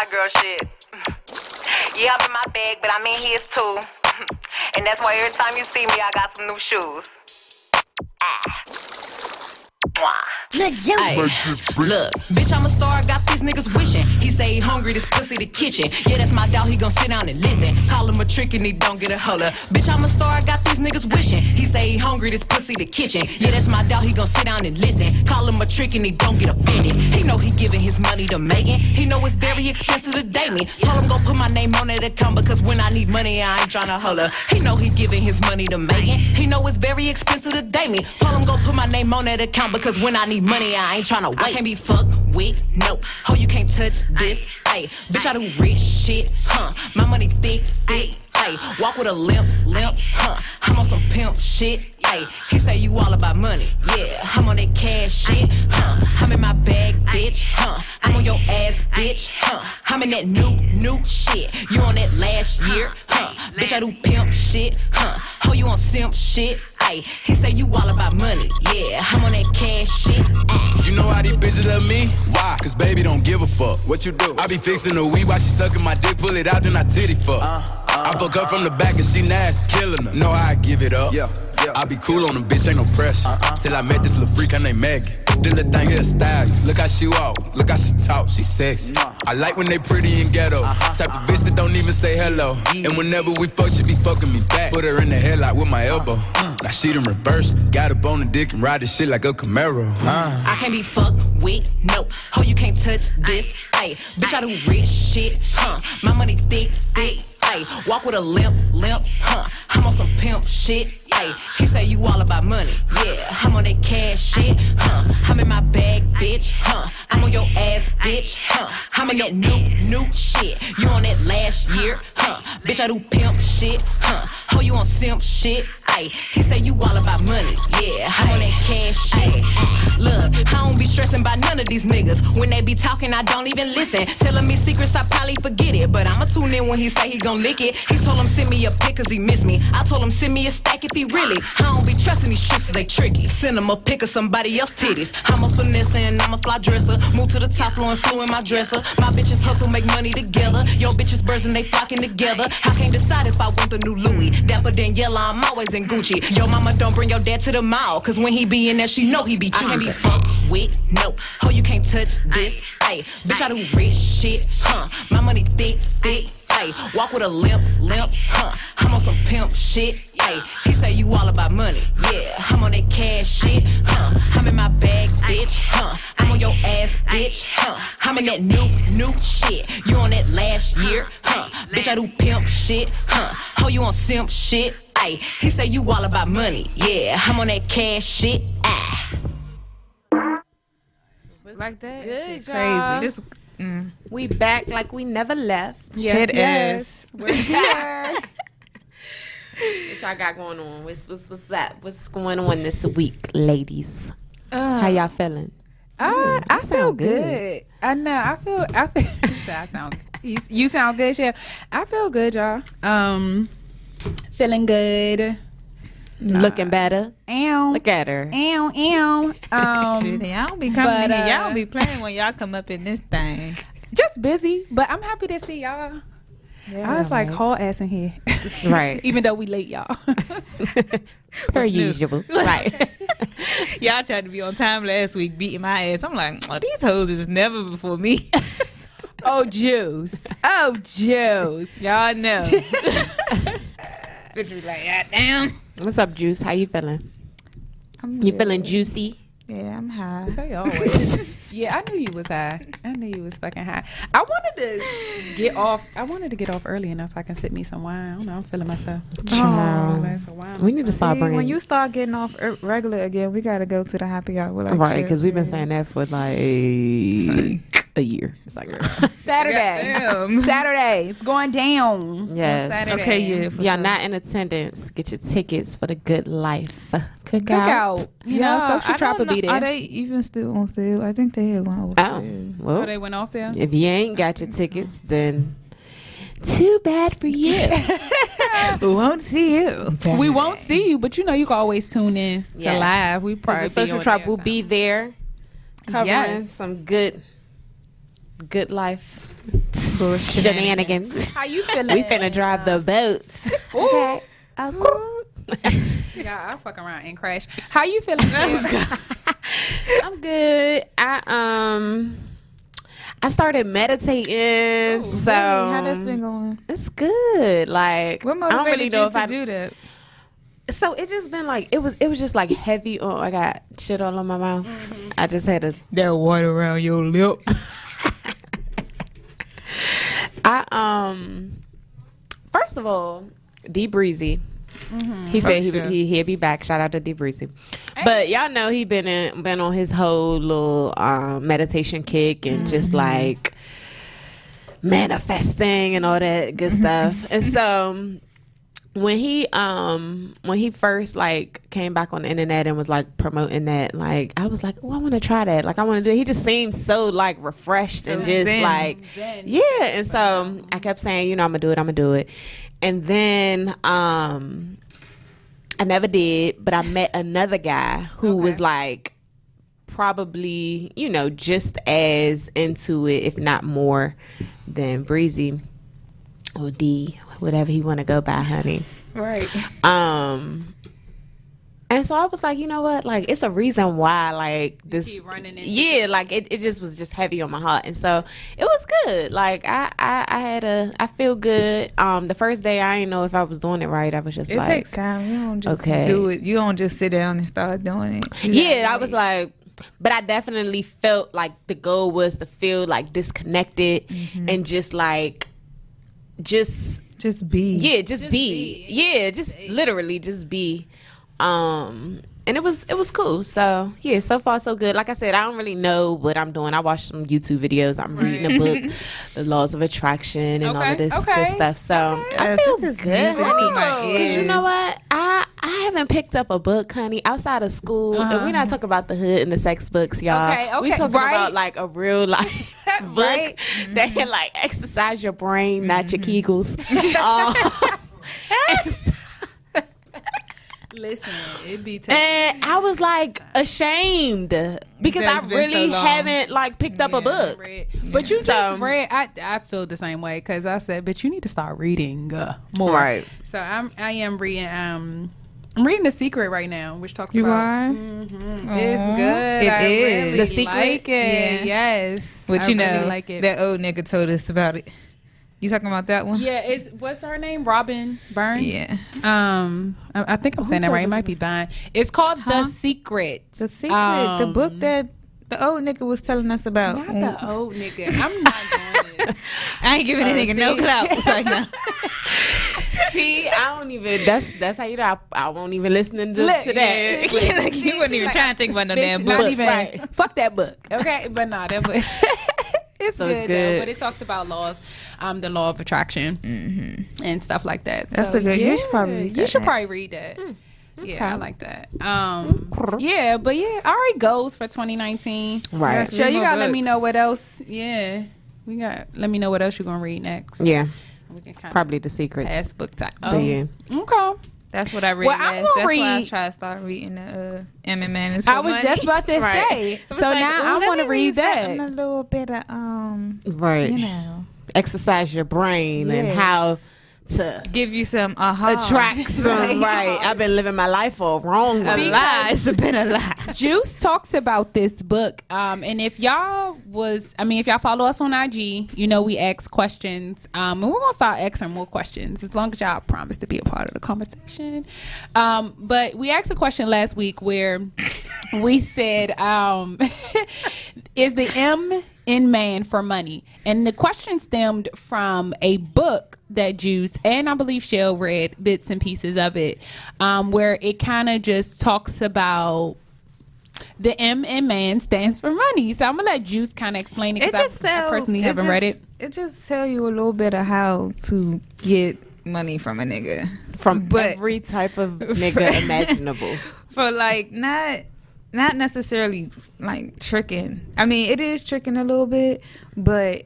hot girl shit. Yeah, I'm in my bag, but I'm in his too. And that's why every time you see me, I got some new shoes. Look, bitch, I'm a star, got these niggas wishing. He say he hungry, this pussy the kitchen. Yeah, that's my doubt, he gon' sit down and listen. Call him a trick and he don't get a holler. Bitch, I'm a star, got these niggas wishing. He say he hungry, this pussy the kitchen. Yeah, that's my doubt, he gon' sit down and listen. Call him a trick and he don't get offended. He know he giving his money to Megan. He know it's very expensive to date me. Told him gon' put my name on that account, because when I need money, I ain't tryna holler. He know he giving his money to Megan. He know it's very expensive to date me. Told him gon' put my name on that account, because when I need money, I ain't tryna wait. I can't be fucked with, no. Oh, you can't touch this, ayy. Bitch, I do rich shit, huh. My money thick, thick, ayy. Walk with a limp, limp, huh. I'm on some pimp shit, ayy. He say you all about money, yeah. I'm on that cash shit, huh. I'm in my bag, bitch, huh. I'm on your ass, bitch, huh. I'm in that new shit. You on that last year, huh. Bitch, I do pimp shit, huh. Oh, you on simp shit, ayy. He say you all about money, yeah. I'm on that cash shit, ayy. You know how these bitches love me? Why? Cause baby don't give a fuck. What you do? I be fixing the weed while she sucking my dick, pull it out, then I titty fuck. I fuck her from the back and she nasty, killing her. Know how I give it up. Yeah. I be cool on them, bitch, ain't no pressure. Till I met this little freak, her name Maggie. This little thing here style. Look how she walk, look how she talk, she sexy. I like when they pretty and ghetto. Type of bitch that don't even say hello. And whenever we fuck, she be fucking me back. Put her in the headlock with my elbow. Now she done reversed. Got up on the dick and ride this shit like a Camaro. I can't be fucked with, no. Oh, you can't touch this, ayy. Bitch, I do rich shit, huh. My money thick, thick, ayy. Walk with a limp, huh. I'm on some pimp shit. He say you all about money, yeah. I'm on that cash shit, huh. I'm in my bag, bitch, huh. I'm on your ass, bitch, huh. I'm in that new shit. You on that last year, huh. Bitch, I do pimp shit, huh. Oh, you on simp shit, ayy. He say you all about money, yeah. I'm on that cash shit. Look, I don't be stressing by none of these niggas. When they be talking, I don't even listen. Telling me secrets, I probably forget it. But I'ma tune in when he say he gon' lick it. He told him send me a pic cause he miss me. I told him send me a stack if he really. I don't be trusting these tricks, they tricky. Send them a pic of somebody else's titties. I'm a finesse and I'm a fly dresser. Move to the top floor and flew in my dresser. My bitches hustle, make money together. Yo bitches birds and they flocking together. I can't decide if I want the new Louis. Dapper Daniela, I'm always in Gucci. Yo mama, don't bring your dad to the mall, cause when he be in there, she know he be choosing. I can't be fucked with, no. Oh, you can't touch this, ayy. Bitch, I do rich shit, huh. My money thick, thick, ayy. Walk with a limp, huh. I'm on some pimp shit. He say you all about money, yeah. I'm on that cash shit, huh. I'm in my bag, bitch, huh. I'm on your ass, bitch, huh. I'm in that new shit. You on that last year, huh. Bitch, I do pimp shit, huh. Oh, you on simp shit, ayy. He say you all about money, yeah. I'm on that cash shit, ayy. Like that? Good job. Crazy. We back like we never left. Yes, it is. We're here. What y'all got going on? What's up? What's going on this week, ladies? How y'all feeling? I feel good. I know. I feel. I sound. You sound good, Chef. I feel good, y'all. Feeling good. Nah. Looking better. Ow. Look at her. Ow. Shit, y'all be coming in. Y'all be playing when y'all come up in this thing. Just busy, but I'm happy to see y'all. Yeah, I was like whole ass in here, right? Even though we late, y'all. Per usual, right? Y'all tried to be on time last week, beating my ass. I'm like, oh, these hoes is never before me. Oh, Juice. Y'all know. Bitch, like, goddamn. What's up, Juice? How you feeling? You feeling juicy? Yeah, I'm high. So you always. Yeah, I knew you was high. I knew you was fucking high. I wanted to get off early enough so I can sip me some wine. I don't know. I'm feeling myself. Wine. We need to start bringing. When you start getting off regular again, we got to go to the happy hour. Like, right, because we've been saying that for like a year. It's like Saturday. It's going down. Yes. Saturday. Okay, yeah. Y'all sure. Not in attendance. Get your tickets for the good life. Cookout. You know, Social Trap will be there. Are they even still on sale? I think they went off sale. Well, they went off sale? If you ain't got your tickets, then too bad for you. We won't see you, but you know you can always tune in to live. We probably the Social Trap will be there covering some good life. school shenanigans. How you feeling? We finna drive the boats. Okay. Yeah, I'll fuck around and crash. How you feeling? I'm good. I started meditating. Ooh, so dang, how that's been going? It's good. Like, what motivated I don't really know you if to I do that. So it just been like it was just like heavy. Oh, I got shit all on my mouth. Mm-hmm. I just had that water around your lip. I first of all, D Breezy. Mm-hmm. He said he'd be back. Shout out to D Breezy. Hey. But y'all know he been on his whole little meditation kick and just like manifesting and all that good stuff. And so when he first like came back on the internet and was like promoting that, like I was like, oh, I want to try that. Like I want to do it. He just seemed so like refreshed and just zen, like zen. Yeah. And so I kept saying, you know, I'm gonna do it. And then I never did, but I met another guy who was like probably, you know, just as into it, if not more than Breezy or D, whatever he want to go by, honey. Right. And so I was like, you know what? Like, it's a reason why, like, this. You keep running into yeah, like, it just was just heavy on my heart. And so it was good. Like, I feel good. The first day, I didn't know if I was doing it right. I was just like. It takes time. You don't just do it. You don't just sit down and start doing it. You I was like. But I definitely felt like the goal was to feel, like, disconnected and just, like, just be. Yeah, just be. Yeah, just literally just be. And it was cool. So yeah, so far so good. Like I said, I don't really know what I'm doing. I watched some YouTube videos. I'm reading a book, The Laws of Attraction, and all of this good stuff. So I feel good, honey. Because you know what, I haven't picked up a book, honey, outside of school. And we're not talking about the hood and the sex books, y'all. We talking about like a real life book that can like exercise your brain, not your Kegels. Listen, it be tough. And I was like ashamed because I really haven't like picked up a book. But you just read. I feel the same way because I said, but you need to start reading more. Right. So I am reading. I'm reading The Secret right now, which talks you about. You are. It's good. It is really The Secret. Like it. Yeah. Yes. But you really know, like it. That old nigga told us about it. You talking about that one? Yeah, it's what's her name? Robin Byrne. Yeah. I think I'm saying that right. It might be Byrne. It's called The Secret. The Secret. The book that the old nigga was telling us about. Not the old nigga. I'm not doing this. I ain't giving that nigga no clout. It's like no. See, I don't even. That's how you know. I won't even listen to that. Yeah, like, you wasn't even like, trying to think about no damn book. Not even, fuck that book. Okay, but no, that book. It's so good, though, but it talks about laws, the law of attraction and stuff like that. That's a good. Yeah, you should probably read that. Mm, okay. Yeah, I like that. Yeah, but yeah, all right, goals for 2019. Right. So you gotta let me know what else. Yeah, we got. Let me know what else you're gonna read next. Yeah. We can probably The Secret. That's book time. Oh, yeah. Okay. That's what I read. Well, Why I try to start reading the Emmy Man. I was just about to say. So like, now I want to read that. A little bit of right. You know, exercise your brain and how to give you some attract some. Right. I've been living my life all wrong. A lie. It's been a lie. Juice talks about this book. And if y'all follow us on IG, you know we ask questions. And we're gonna start asking more questions as long as y'all promise to be a part of the conversation. But we asked a question last week where we said, is the M in man for money? And the question stemmed from a book that Juice and I believe Shell read bits and pieces of it, where it kind of just talks about the M in man stands for money. So I'm gonna let Juice kind of explain it because I personally haven't read it. It just tell you a little bit of how to get money from a nigga, from every type of nigga imaginable. For like not necessarily like tricking. I mean, it is tricking a little bit, but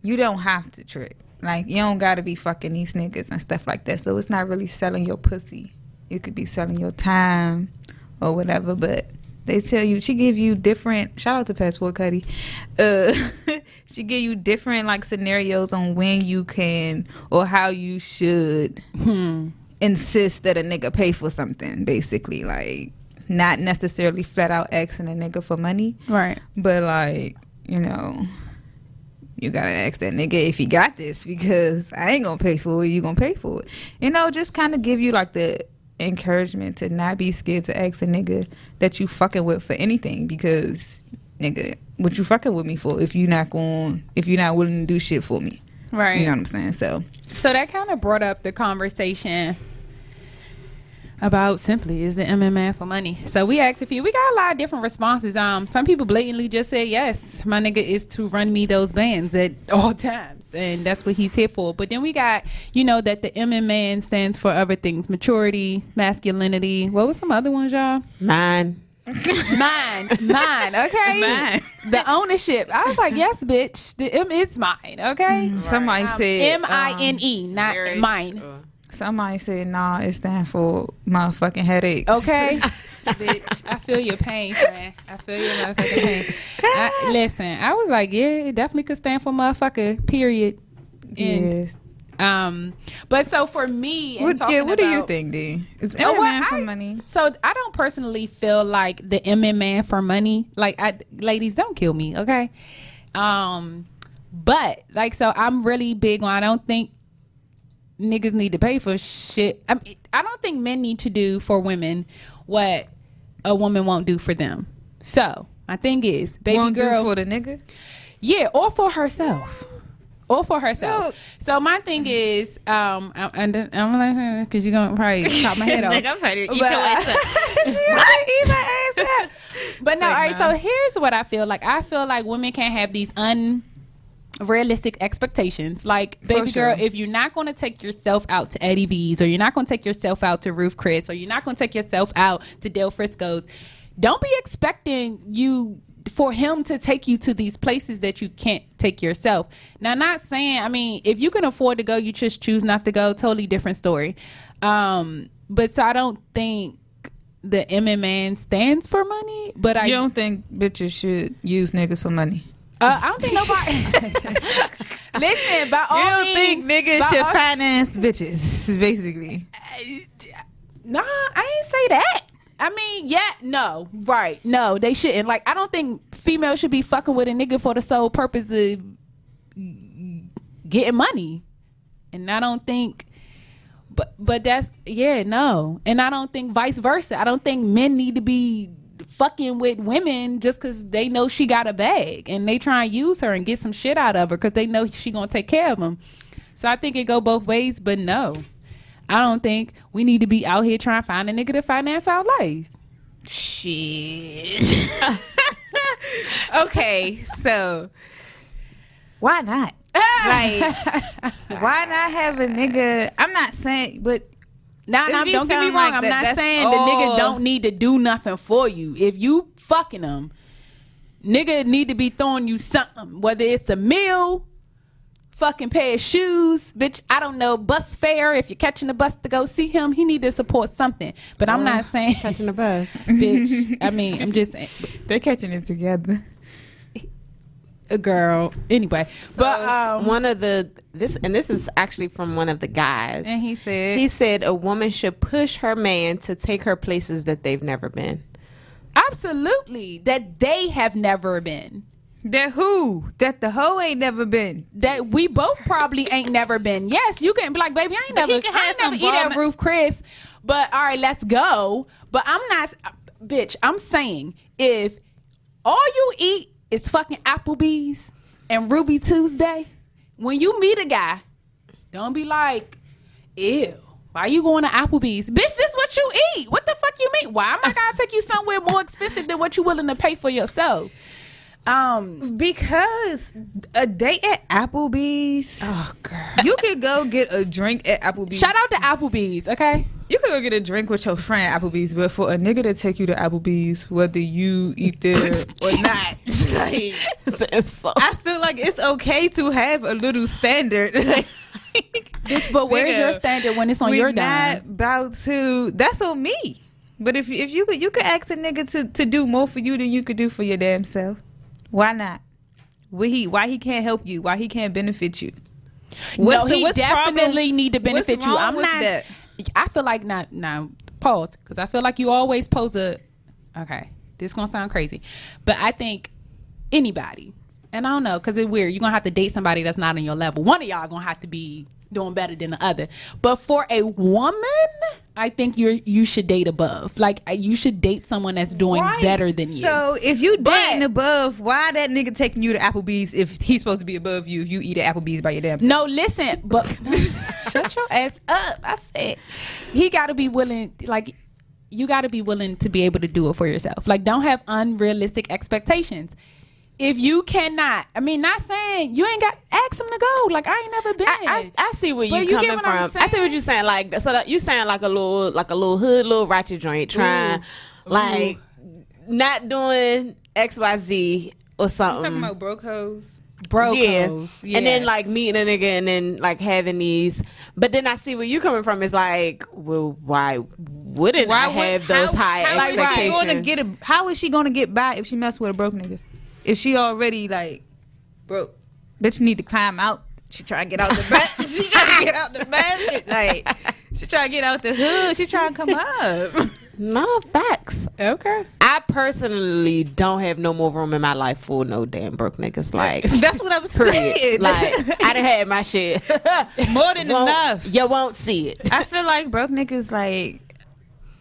you don't have to trick. Like, you don't gotta be fucking these niggas and stuff like that. So it's not really selling your pussy. You could be selling your time or whatever, but They tell you, she give you different, shout out to Passport Cuddy, she give you different like scenarios on when you can or how you should insist that a nigga pay for something, basically. Like, not necessarily flat out asking a nigga for money. Right. But like, you know, you gotta ask that nigga if he got this, because I ain't gonna pay for it, you gonna pay for it. You know, just kind of give you like the encouragement to not be scared to ask a nigga that you fucking with for anything, because nigga, what you fucking with me for if you're not willing to do shit for me, right? You know what I'm saying? So that kind of brought up the conversation about simply, is the MMA for money? So we asked a few. We got a lot of different responses. Some people blatantly just said, yes, my nigga is to run me those bands at all times, and that's what he's here for. But then we got, you know, that the MMA stands for other things: maturity, masculinity. What was some other ones, y'all? Mine. Okay, mine. The ownership. I was like, yes, bitch. The M, it's mine. Okay. Right. Somebody said MINE, not marriage, mine. Somebody said, nah, it stands for motherfucking headaches. Okay. Bitch, I feel your pain, friend. I feel your motherfucking pain. I was like, yeah, it definitely could stand for motherfucker, period. And, yeah. But so for me, what do you think, D? It's MMA for money. So I don't personally feel like the MMA for money. Like, ladies, don't kill me, okay? But, like, so I'm really big on, I don't think niggas need to pay for shit. I mean, I don't think men need to do for women what a woman won't do for them. So my thing is, baby won't girl do for the nigga, yeah, or for herself. No. So my thing is, I'm like, because you're gonna probably chop my head off. Like, I'm probably eat your ass up. Eat my ass up. But no, all right. So here's what I feel like. I feel like women can't have these unrealistic expectations. Like, baby girl, if you're not going to take yourself out to Eddie V's, or you're not going to take yourself out to Ruth Chris, or you're not going to take yourself out to Del Frisco's, don't be expecting you for him to take you to these places that you can't take yourself. Now, not saying, I mean, if you can afford to go, you just choose not to go, totally different story. But so I don't think the MMA stands for money, but I don't think bitches should use niggas for money. I don't think nobody. Listen, by all means, you don't think niggas should finance bitches, basically. Nah, I ain't say that. I mean, yeah, no, right, no, they shouldn't. Like, I don't think females should be fucking with a nigga for the sole purpose of getting money, and I don't think. But that's, yeah, no, and I don't think vice versa. I don't think men need to be fucking with women just because they know she got a bag and they try and use her and get some shit out of her because they know she gonna take care of them. So I think it go both ways, but no, I don't think we need to be out here trying to find a nigga to finance our life. Shit. Okay, so why not? Like, why not have a nigga? I'm not saying, but don't get me wrong. Like, I'm not saying the nigga don't need to do nothing for you. If you fucking him, nigga need to be throwing you something, whether it's a meal, fucking pair of shoes, bitch, I don't know, bus fare. If you're catching the bus to go see him, he need to support something. But I'm not saying catching the bus, bitch. I mean, I'm just saying they're catching it together. A girl, anyway. So, but this is actually from one of the guys, and he said a woman should push her man to take her places that they've never been. Absolutely, that they have never been. That who? That the hoe ain't never been. That we both probably ain't never been. Yes, you can be like, baby, I ain't never eat at Ruth Chris, but all right, let's go. But I'm not, bitch. I'm saying if all you eat it's fucking Applebee's and Ruby Tuesday, when you meet a guy, don't be like, ew, why you going to Applebee's? Bitch, this what you eat. What the fuck you mean? Why am I gonna take you somewhere more expensive than what you willing to pay for yourself? Because a date at Applebee's, oh girl, you could go get a drink at Applebee's. Shout out to Applebee's, okay? You could go get a drink with your friend at Applebee's, but for a nigga to take you to Applebee's, whether you eat there or not, like, it's an insult. I feel like it's okay to have a little standard. Bitch, but where's your standard when it's on your dime? That's on me. But if you could ask a nigga to do more for you than you could do for your damn self, why not? Why he can't help you? Why he can't benefit you? He definitely need to benefit you. I'm not. That? I feel like not pause, because I feel like you always pose a. Okay, this gonna sound crazy, but I think anybody, and I don't know, because it's weird. You're gonna have to date somebody that's not on your level. One of y'all gonna have to be doing better than the other. But for a woman, I think you should date above. Like, you should date someone that's doing better than you. So if you dating above, why that nigga taking you to Applebee's if he's supposed to be above you? If you eat at Applebee's by your damn self. No, listen, but shut your ass up. I said he got to be willing. Like, you got to be willing to be able to do it for yourself. Like, don't have unrealistic expectations. If you cannot, I mean, not saying you ain't got, ask them to go. Like, I ain't never been. I see where you coming from. I see what you're saying. Like, so you saying like a little hood, little ratchet joint, trying, ooh, like, ooh, not doing XYZ or something. You're talking about broke hoes. Broke hoes. Yes. And then like meeting a nigga and then like having these. But then I see where you coming from. It's like, well, why wouldn't I have those high expectations? How is she gonna get by if she mess with a broke nigga? If she already like broke, bitch need to climb out. She try to get out the basket. She try to get out the basket. Like, she try to get out the hood. She try to come up. No, facts. Okay. I personally don't have no more room in my life for no damn broke niggas. Like, that's what I was saying. Like, I done had my shit. More than enough. You won't see it. I feel like broke niggas, like,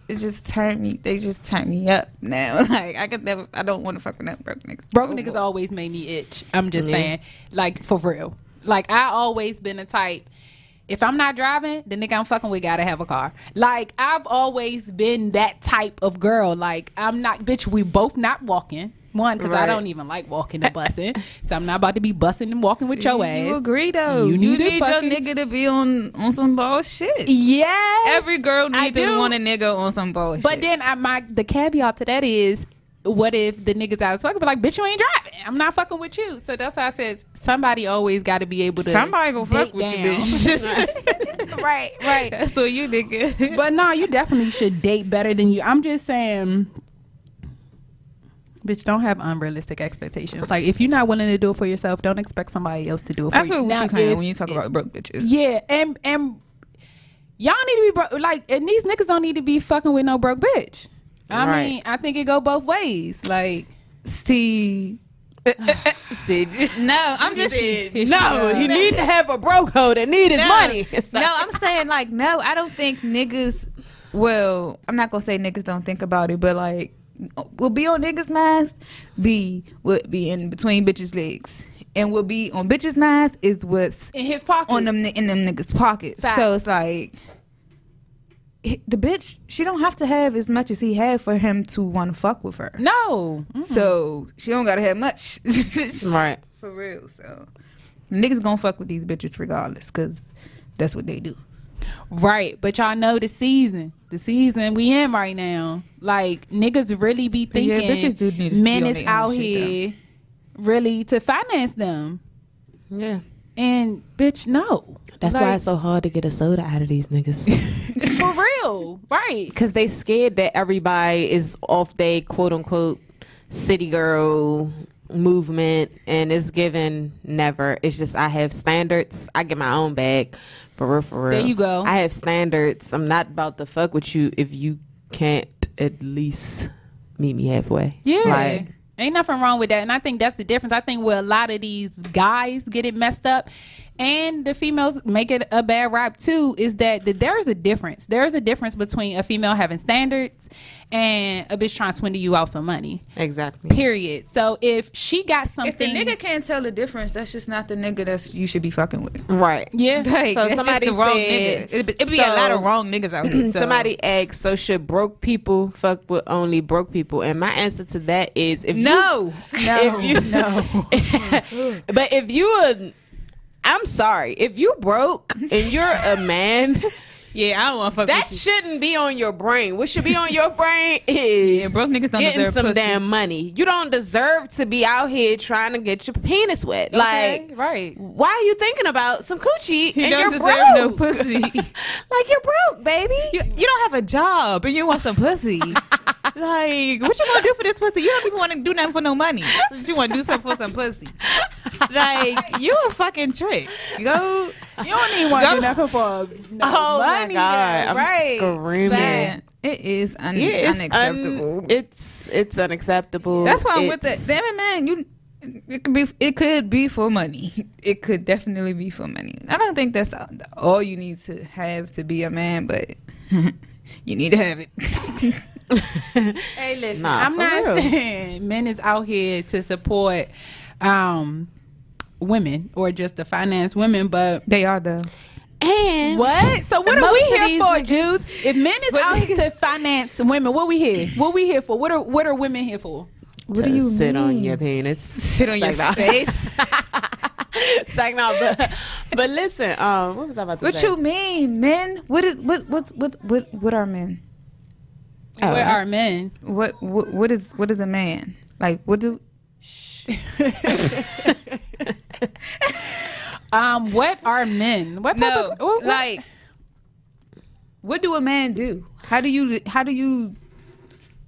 it just turned me. They just turned me up now. Like, I could never. I don't want to fuck with that broke niggas. Broke niggas always made me itch. I'm just saying, like, for real. Like, I always been the type. If I'm not driving, the nigga I'm fucking with gotta have a car. Like, I've always been that type of girl. Like, I'm not, bitch. We both not walking. One, because I don't even like walking and bussing, so I'm not about to be bussing and walking with your ass. You agree, though. You need fucking your nigga to be on some bullshit. Yes. Every girl needs to want a nigga on some bullshit. But then the caveat to that is, what if the niggas I was fucking, be like, bitch, you ain't driving. I'm not fucking with you. So that's why I said somebody always got to be able to. Somebody gonna fuck with you, bitch. Right. That's what you nigga. But no, you definitely should date better than you. I'm just saying. Bitch, don't have unrealistic expectations. Like, if you're not willing to do it for yourself, don't expect somebody else to do it for you. I feel what you're saying when you talk about broke bitches. Yeah, and y'all need to be broke. Like, and these niggas don't need to be fucking with no broke bitch. I mean, I think it go both ways. Like, see. No, I'm just no. You need to have a broke hoe that need his money. No, I'm saying, like, no, I don't think niggas. Well, I'm not gonna say niggas don't think about it, but like. We'll be on niggas' minds. Would be in between bitches' legs, and we'll be on bitches' minds is what's in his pocket, in them niggas' pockets. Fact. So it's like the bitch. She don't have to have as much as he had for him to want to fuck with her. No, mm-hmm. So she don't gotta have much, right? For real. So niggas gonna fuck with these bitches regardless, cause that's what they do. Right, but y'all know the season we in right now. Like, niggas really be thinking bitches do need to men is out here really to finance them. Yeah. And bitch, no. That's why it's so hard to get a soda out of these niggas. For real. Right. Because they scared that everybody is off their quote unquote city girl movement, and it's given never. It's just, I have standards. I get my own bag. For real. There you go. I have standards. I'm not about to fuck with you if you can't at least meet me halfway. Yeah. Like, ain't nothing wrong with that. And I think that's the difference. I think where a lot of these guys get it messed up, and the females make it a bad rap too, is that there's a difference. There's a difference between a female having standards and a bitch trying to swindle you out some money. Exactly. Period. So if she got something, if the nigga can't tell the difference, that's just not the nigga that's you should be fucking with. Right. Yeah. Like, so somebody just the wrong said, nigga. It be a lot of wrong niggas out here. So. Somebody asked, so should broke people fuck with only broke people? And my answer to that is no. But if you I'm sorry. If you broke and you're a man, Yeah, I don't want to fuck with you. That shouldn't be on your brain. What should be on your brain is broke niggas don't getting some pussy. Damn money. You don't deserve to be out here trying to get your penis wet. Okay, like, right. Why are you thinking about some coochie and you're broke? You don't deserve no pussy. Like, you're broke, baby. You don't have a job and you want some pussy. Like, what you want to do for this pussy? You don't even want to do nothing for no money. So you want to do something for some pussy. Like, you a fucking trick. Go. You don't even want to do nothing for no money. God, right. I'm screaming. But it is unacceptable. It's unacceptable. That's why I'm with it. Damn it, man. It could be for money. It could definitely be for money. I don't think that's all you need to have to be a man, but you need to have it. Hey, listen, I'm not saying men is out here to support women or just to finance women, but they are though. And what? So what are we here for, Jews? If men is out here to finance women, what we here? What we here for? What are women here for? What do you sit mean? On your penis? Sit on your face? Like, no, but listen, what was I about to say? What you mean, men? What are men? Oh, where are men? What is a man? Like, what do? What are men? What type of what? Like? What do a man do? How do you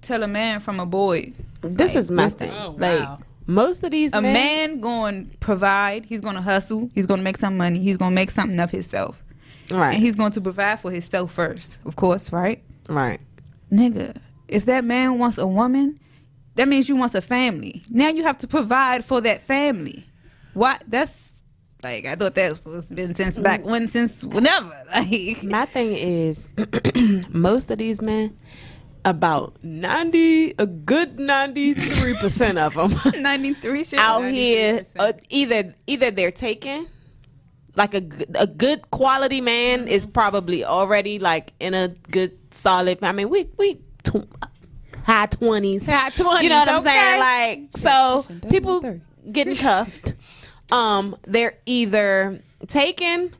tell a man from a boy? This is my thing. Oh, wow. Like, most of these men, a man going to provide. He's going to hustle. He's going to make some money. He's going to make something of himself. Right. And he's going to provide for himself first, of course. Right. Right. Nigga, if that man wants a woman, that means you want a family. Now you have to provide for that family. What? That's like, I thought that was been since back when, since whenever. Like, my thing is, most of these men, about 93% of them, 93 out 93%. Here, either they're taken. Like a good quality man is probably already like in a good solid. I mean, we high 20s. You know what I'm saying? Like, so people getting cuffed. They're either taken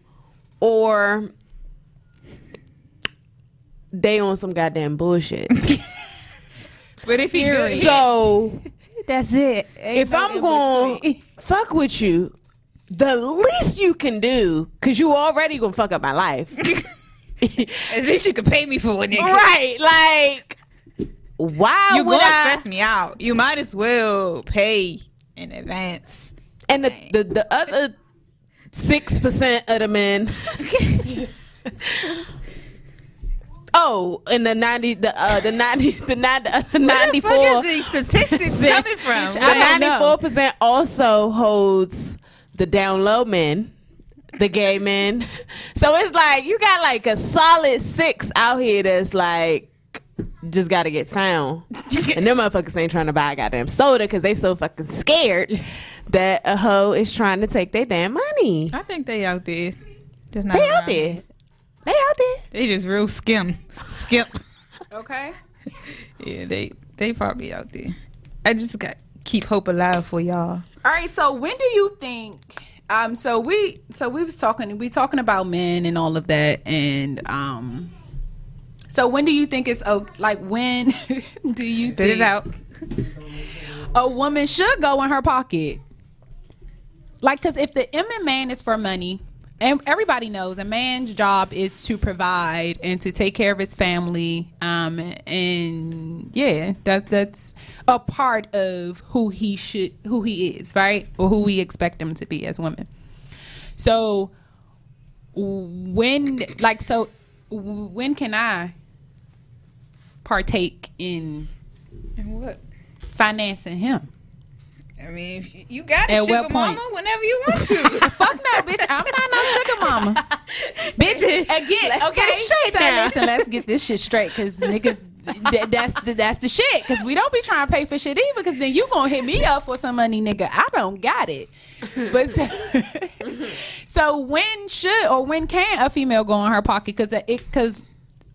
or they on some goddamn bullshit. But if you so that's it. If I'm gonna fuck with you. The least you can do, because you already going to fuck up my life. At least you can pay me for it, nigga. Right, like, why you would gonna stress me out? You might as well pay in advance. And the other 6% of the men. Oh, and the 94. Where the fuck is these statistics coming from? The 94% also holds the down low men, the gay men. So it's like you got like a solid 6 out here that's like just gotta get found. And them motherfuckers ain't trying to buy a goddamn soda because they so fucking scared that a hoe is trying to take their damn money. I think they out there. Just not they around. Out there. They out there. They just real skimp. Okay. Yeah, they probably out there. I just got keep hope alive for y'all. All right, so when do you think we talking about men and all of that, and so when do you think it's like when do you spit think it out a woman should go in her pocket? Like, because if the M in man is for money, and everybody knows a man's job is to provide and to take care of his family, and yeah, that's a part of who he is, right? Or who we expect him to be as women. So when can I partake in what? Financing him? I mean, if you got a sugar mama whenever you want to. Fuck no, bitch. I'm not no sugar mama. Bitch, again, let's get it straight now. Listen, let's get this shit straight, because niggas, that's the shit. Because we don't be trying to pay for shit either, because then you going to hit me up for some money, nigga. I don't got it. But so when should or when can a female go in her pocket? Because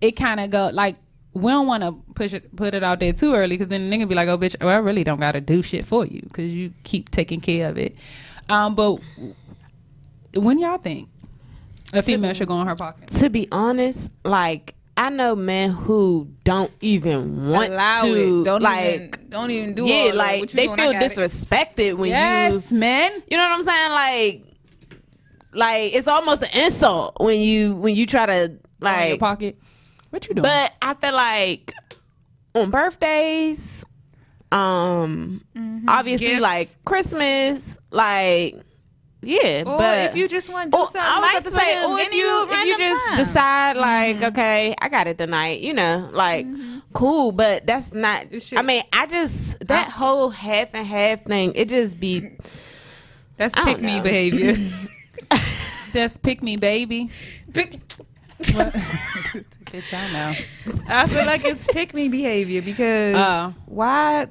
it kind of go like, we don't want to put it out there too early, because then the nigga be like, oh, bitch, well, I really don't got to do shit for you because you keep taking care of it. But when y'all think? a female should go in her pocket. To be honest, like, I know men who don't even want to. Don't even do it. Yeah, like, they feel disrespected when you. Yes, men. You know what I'm saying? Like it's almost an insult when you try to like. In your pocket. What you doing? But I feel like on birthdays, obviously gifts. Like Christmas, like. Yeah, or but if you just want to do something, I was about to say, or if you just decide like, okay, I got it tonight, you know, like, cool, but that's not. I mean, I just that whole half and half thing, it just be that's pick me behavior. That's pick me, baby. Bitch, I know. I feel like it's pick me behavior because why?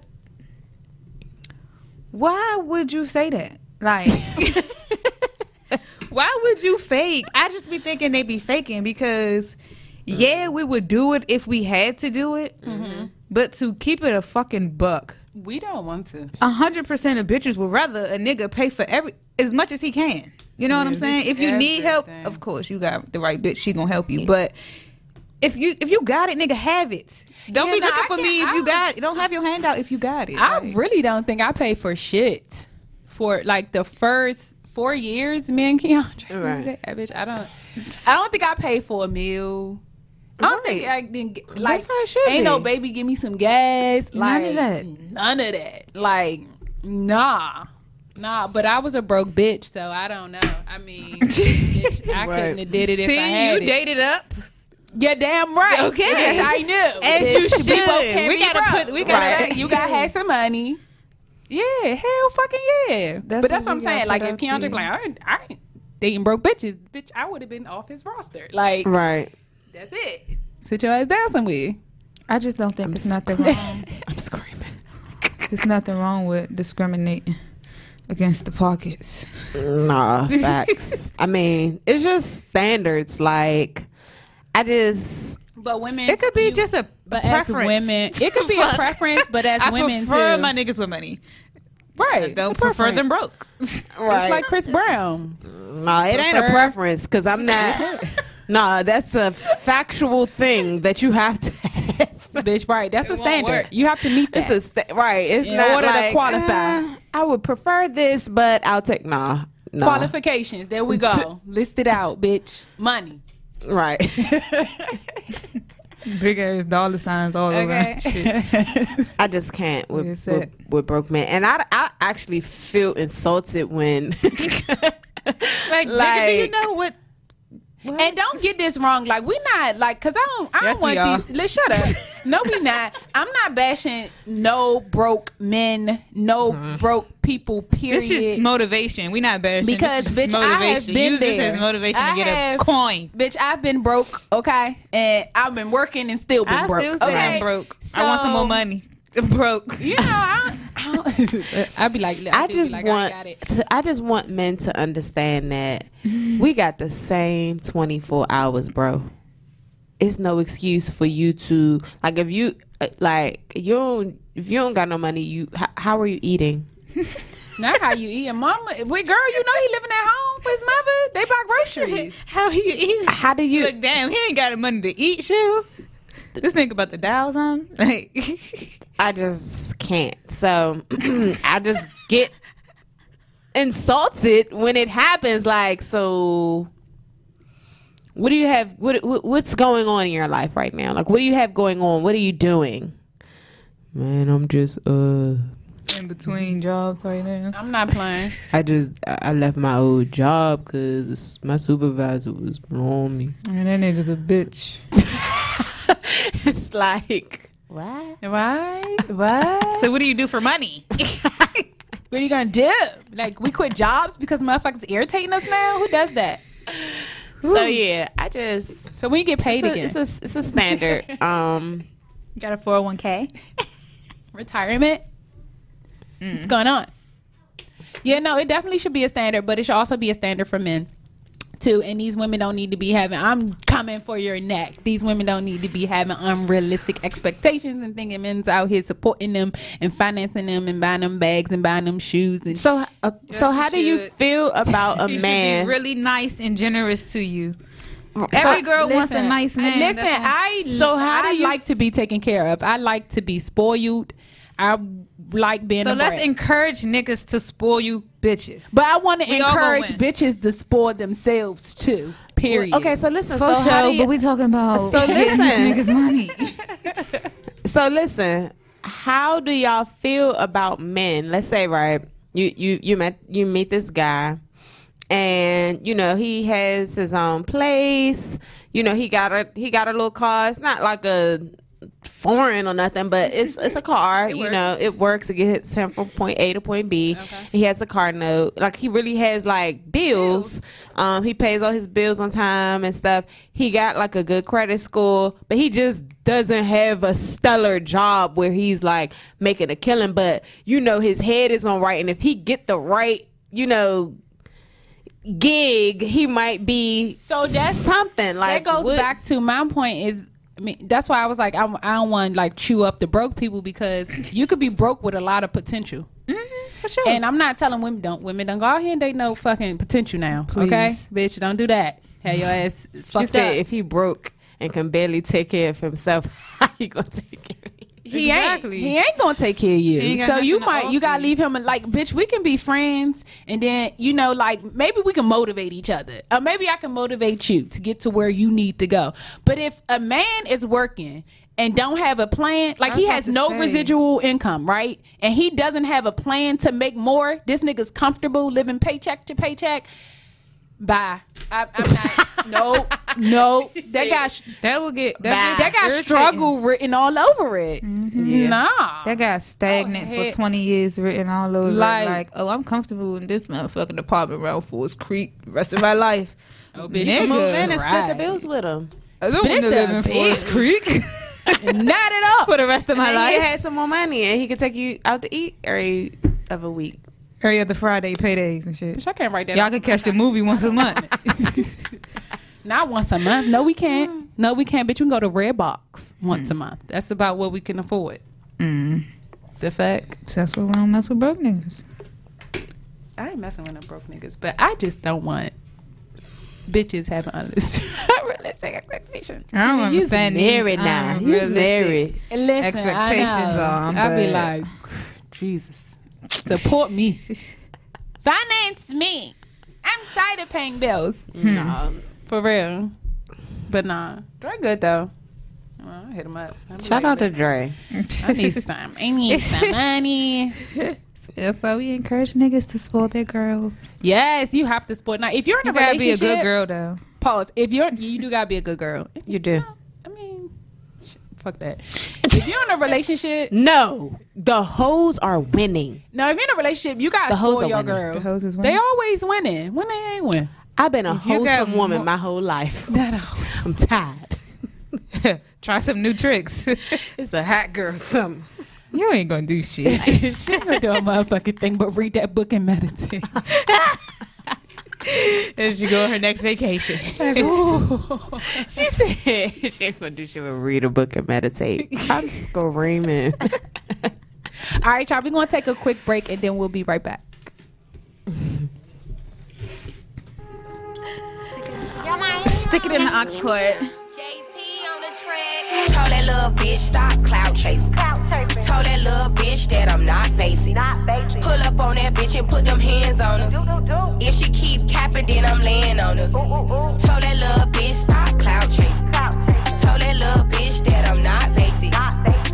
Why would you say that? Like. Why would you fake? I just be thinking they be faking because, yeah, we would do it if we had to do it. Mm-hmm. But to keep it a fucking buck. We don't want to. 100% of bitches would rather a nigga pay for as much as he can. You know what I'm saying? If you need help, of course, you got the right bitch. She gonna help you. But if you got it, nigga, have it. Don't be looking for me if you got it. Don't have your hand out if you got it. I really don't think I pay for shit. For like the first... 4 years, me and Keandre. Right. Bitch, I don't think I paid for a meal. I don't think I didn't. Like, no baby, give me some gas. Like, none of that. Like, nah. But I was a broke bitch, so I don't know. I mean, bitch, I couldn't have did it if I had it. See, you dated up. Yeah, damn right. Okay, yes, I knew. As you should. We gotta. You gotta have some money. Yeah, hell fucking yeah. But that's what I'm saying. Like, if Keandre like, I ain't dating broke bitches, bitch, I would have been off his roster. Like, right. That's it. Sit your ass down somewhere. I just don't think it's nothing wrong. I'm screaming. There's nothing wrong with discriminating against the pockets. Nah, facts. I mean, it's just standards. Like, I just... But women, it could be preference. As women, it could be a preference. But as women, prefer my niggas with money, right? I don't prefer them broke. Right, it's like Chris Brown. No, it ain't a preference because I'm not. No, that's a factual thing that you have to have. Bitch, right? That's a standard. You have to meet that. It's right. It's in order to qualify. I would prefer this, but I'll take nah. Qualifications. There we go. List it out, bitch. Money. Right. Big ass dollar signs all around. Shit. I just can't with broke men, and I actually feel insulted when like you know what? And don't get this wrong. Like we not like because I don't want these. Let's shut up. No, we not. I'm not bashing no broke men, no broke people. Period. This is motivation. We not bashing because bitch, motivation. I have been there. Use this as motivation to get a coin. Bitch, I've been broke. Okay, and I've been working and still been broke. Still okay, I'm broke. So, I want some more money. I'm broke. You know, I'd be like, I just like, want. I just want men to understand that we got the same 24 hours, bro. It's no excuse for you to like if you don't got no money. You how are you eating? Not how you eating, mama. Wait, girl, you know he living at home with his mother. They buy groceries. How he eating? How do you? Look, damn, he ain't got the money to eat you. This nigga about to dial on. Like, I just can't. So I just get insulted when it happens. Like, so what do you have? What's going on in your life right now? Like, what do you have going on? What are you doing? Man, I'm just in between jobs right now. I'm not playing. I left my old job because my supervisor was blowing me. And that nigga's a bitch. It's like, what? What? So what do you do for money? What are you gonna do? Like, we quit jobs because motherfuckers irritating us now? Who does that? So yeah, I just so when you get paid again, it's a standard. You got a 401k, retirement. What's going on? Yeah, no, it definitely should be a standard, but it should also be a standard for men to, and these women don't need to be having, I'm coming for your neck. These women don't need to be having unrealistic expectations and thinking men's out here supporting them and financing them and buying them bags and buying them shoes. And so how do you feel about a man? He should be really nice and generous to you. Every girl wants a nice man. Listen, I like to be taken care of. I like to be spoiled. I like being a brat. So let's encourage niggas to spoil you bitches. But I want to encourage bitches to spoil themselves too. Period. Well, okay, so listen. For sure, but we talking about getting these niggas money. So listen, how do y'all feel about men? Let's say, right, you meet this guy. And, you know, he has his own place. You know, he got a little car. It's not like a foreign or nothing, but it's a car. It works. It gets him from point A to point B. Okay. He has a car note. Like, he really has, like, bills. He pays all his bills on time and stuff. He got, like, a good credit score, but he just doesn't have a stellar job where he's, like, making a killing. But, you know, his head is on right. And if he get the right, you know, gig, he might be something like that. Back to my point is, I mean, that's why I was like, I don't want to like chew up the broke people, because you could be broke with a lot of potential. Mm-hmm, for sure. And I'm not telling women don't go out here and date no fucking potential now. Please. Okay, bitch, don't do that. Have your ass fucked up. If he broke and can barely take care of himself, how you gonna take care of him? He ain't gonna take care of you. So you gotta leave him. And like, bitch, we can be friends, and then, you know, like, maybe we can motivate each other, or maybe I can motivate you to get to where you need to go. But if a man is working and don't have a plan, like, he has no residual income, right? And he doesn't have a plan to make more. This nigga's comfortable living paycheck to paycheck. Bye. I'm not. No. That guy struggle written all over it. Mm-hmm. Yeah. Nah. That guy stagnant for 20 years written all over it. Like, oh, I'm comfortable in this motherfucking apartment around Fools Creek rest of my life. Oh, bitch, nigga, move in and split the bills with him. I don't want to live in Fools Creek. Not at all. For the rest of my life. He had some more money and he could take you out to eat every other week. Every other Friday, paydays and shit. Bitch, I can't write that. Y'all can catch the movie once a month. Not once a month. No, we can't. No, we can't. Bitch, we can go to Redbox once a month. That's about what we can afford. Mm. The fact. So that's why we don't mess with broke niggas. I ain't messing with no broke niggas, but I just don't want bitches having unrealistic expectations. I don't understand these. He's married now. He's married. Listen, expectations on. I'll be like, Jesus. Support me. Finance me. I'm tired of paying bills. Nah, for real. But nah, Dre good though. Well, hit him up. Shout out to Dre. I need some money. That's why we encourage niggas to spoil their girls. Yes, you have to spoil. Now, if you're in a relationship, you gotta be a good girl though. Pause. You do gotta be a good girl. You do. Fuck that. If you're in a relationship, no, the hoes are winning. No, if you're in a relationship, you got to spoil your girl. The hoes is winning. They always winning when they ain't win. I've been a wholesome woman my whole life. I'm tired. Try some new tricks. It's a hot girl something. You ain't gonna do shit. She's gonna do a motherfucking thing but read that book and meditate. And she go on her next vacation. Like, she said she ain't gonna do shit but read a book and meditate. I'm screaming. All right, y'all, we're gonna take a quick break and then we'll be right back. Stick it in the ox cord. Told that little bitch stop clout chasing. Told that little bitch that I'm not basic. Pull up on that bitch and put them hands on her. If she keep capping, then I'm laying on her. Told that little bitch stop clout chasing. Told that little bitch that I'm not basic.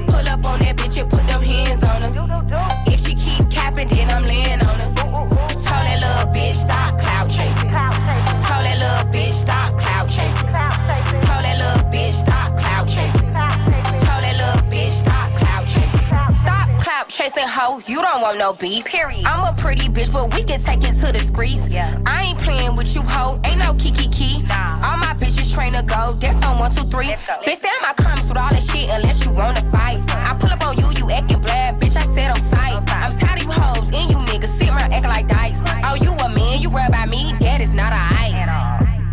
Pull up on that bitch and put them hands on her. If she keep capping, then I'm laying on her. Told that little bitch stop clout chasing. Told that little bitch stop clout chasing. Told that little bitch stop clout chasing. Told that little bitch stop clout chasing. Stop clout chasing, hoe, you don't want no beef. Period. I'm a pretty bitch, but we can take it to the streets. Yeah. I ain't playing with you, hoe, ain't no kiki. Nah. All my bitches train to go, that's on 1, 2, 3. Bitch, damn my comments with all that shit unless you wanna fight. I pull up on you, you acting bland, bitch, I said on sight. I'm tired of you hoes and you niggas sitting around acting like dice. Oh, you a man, you worry about me, that is not alright.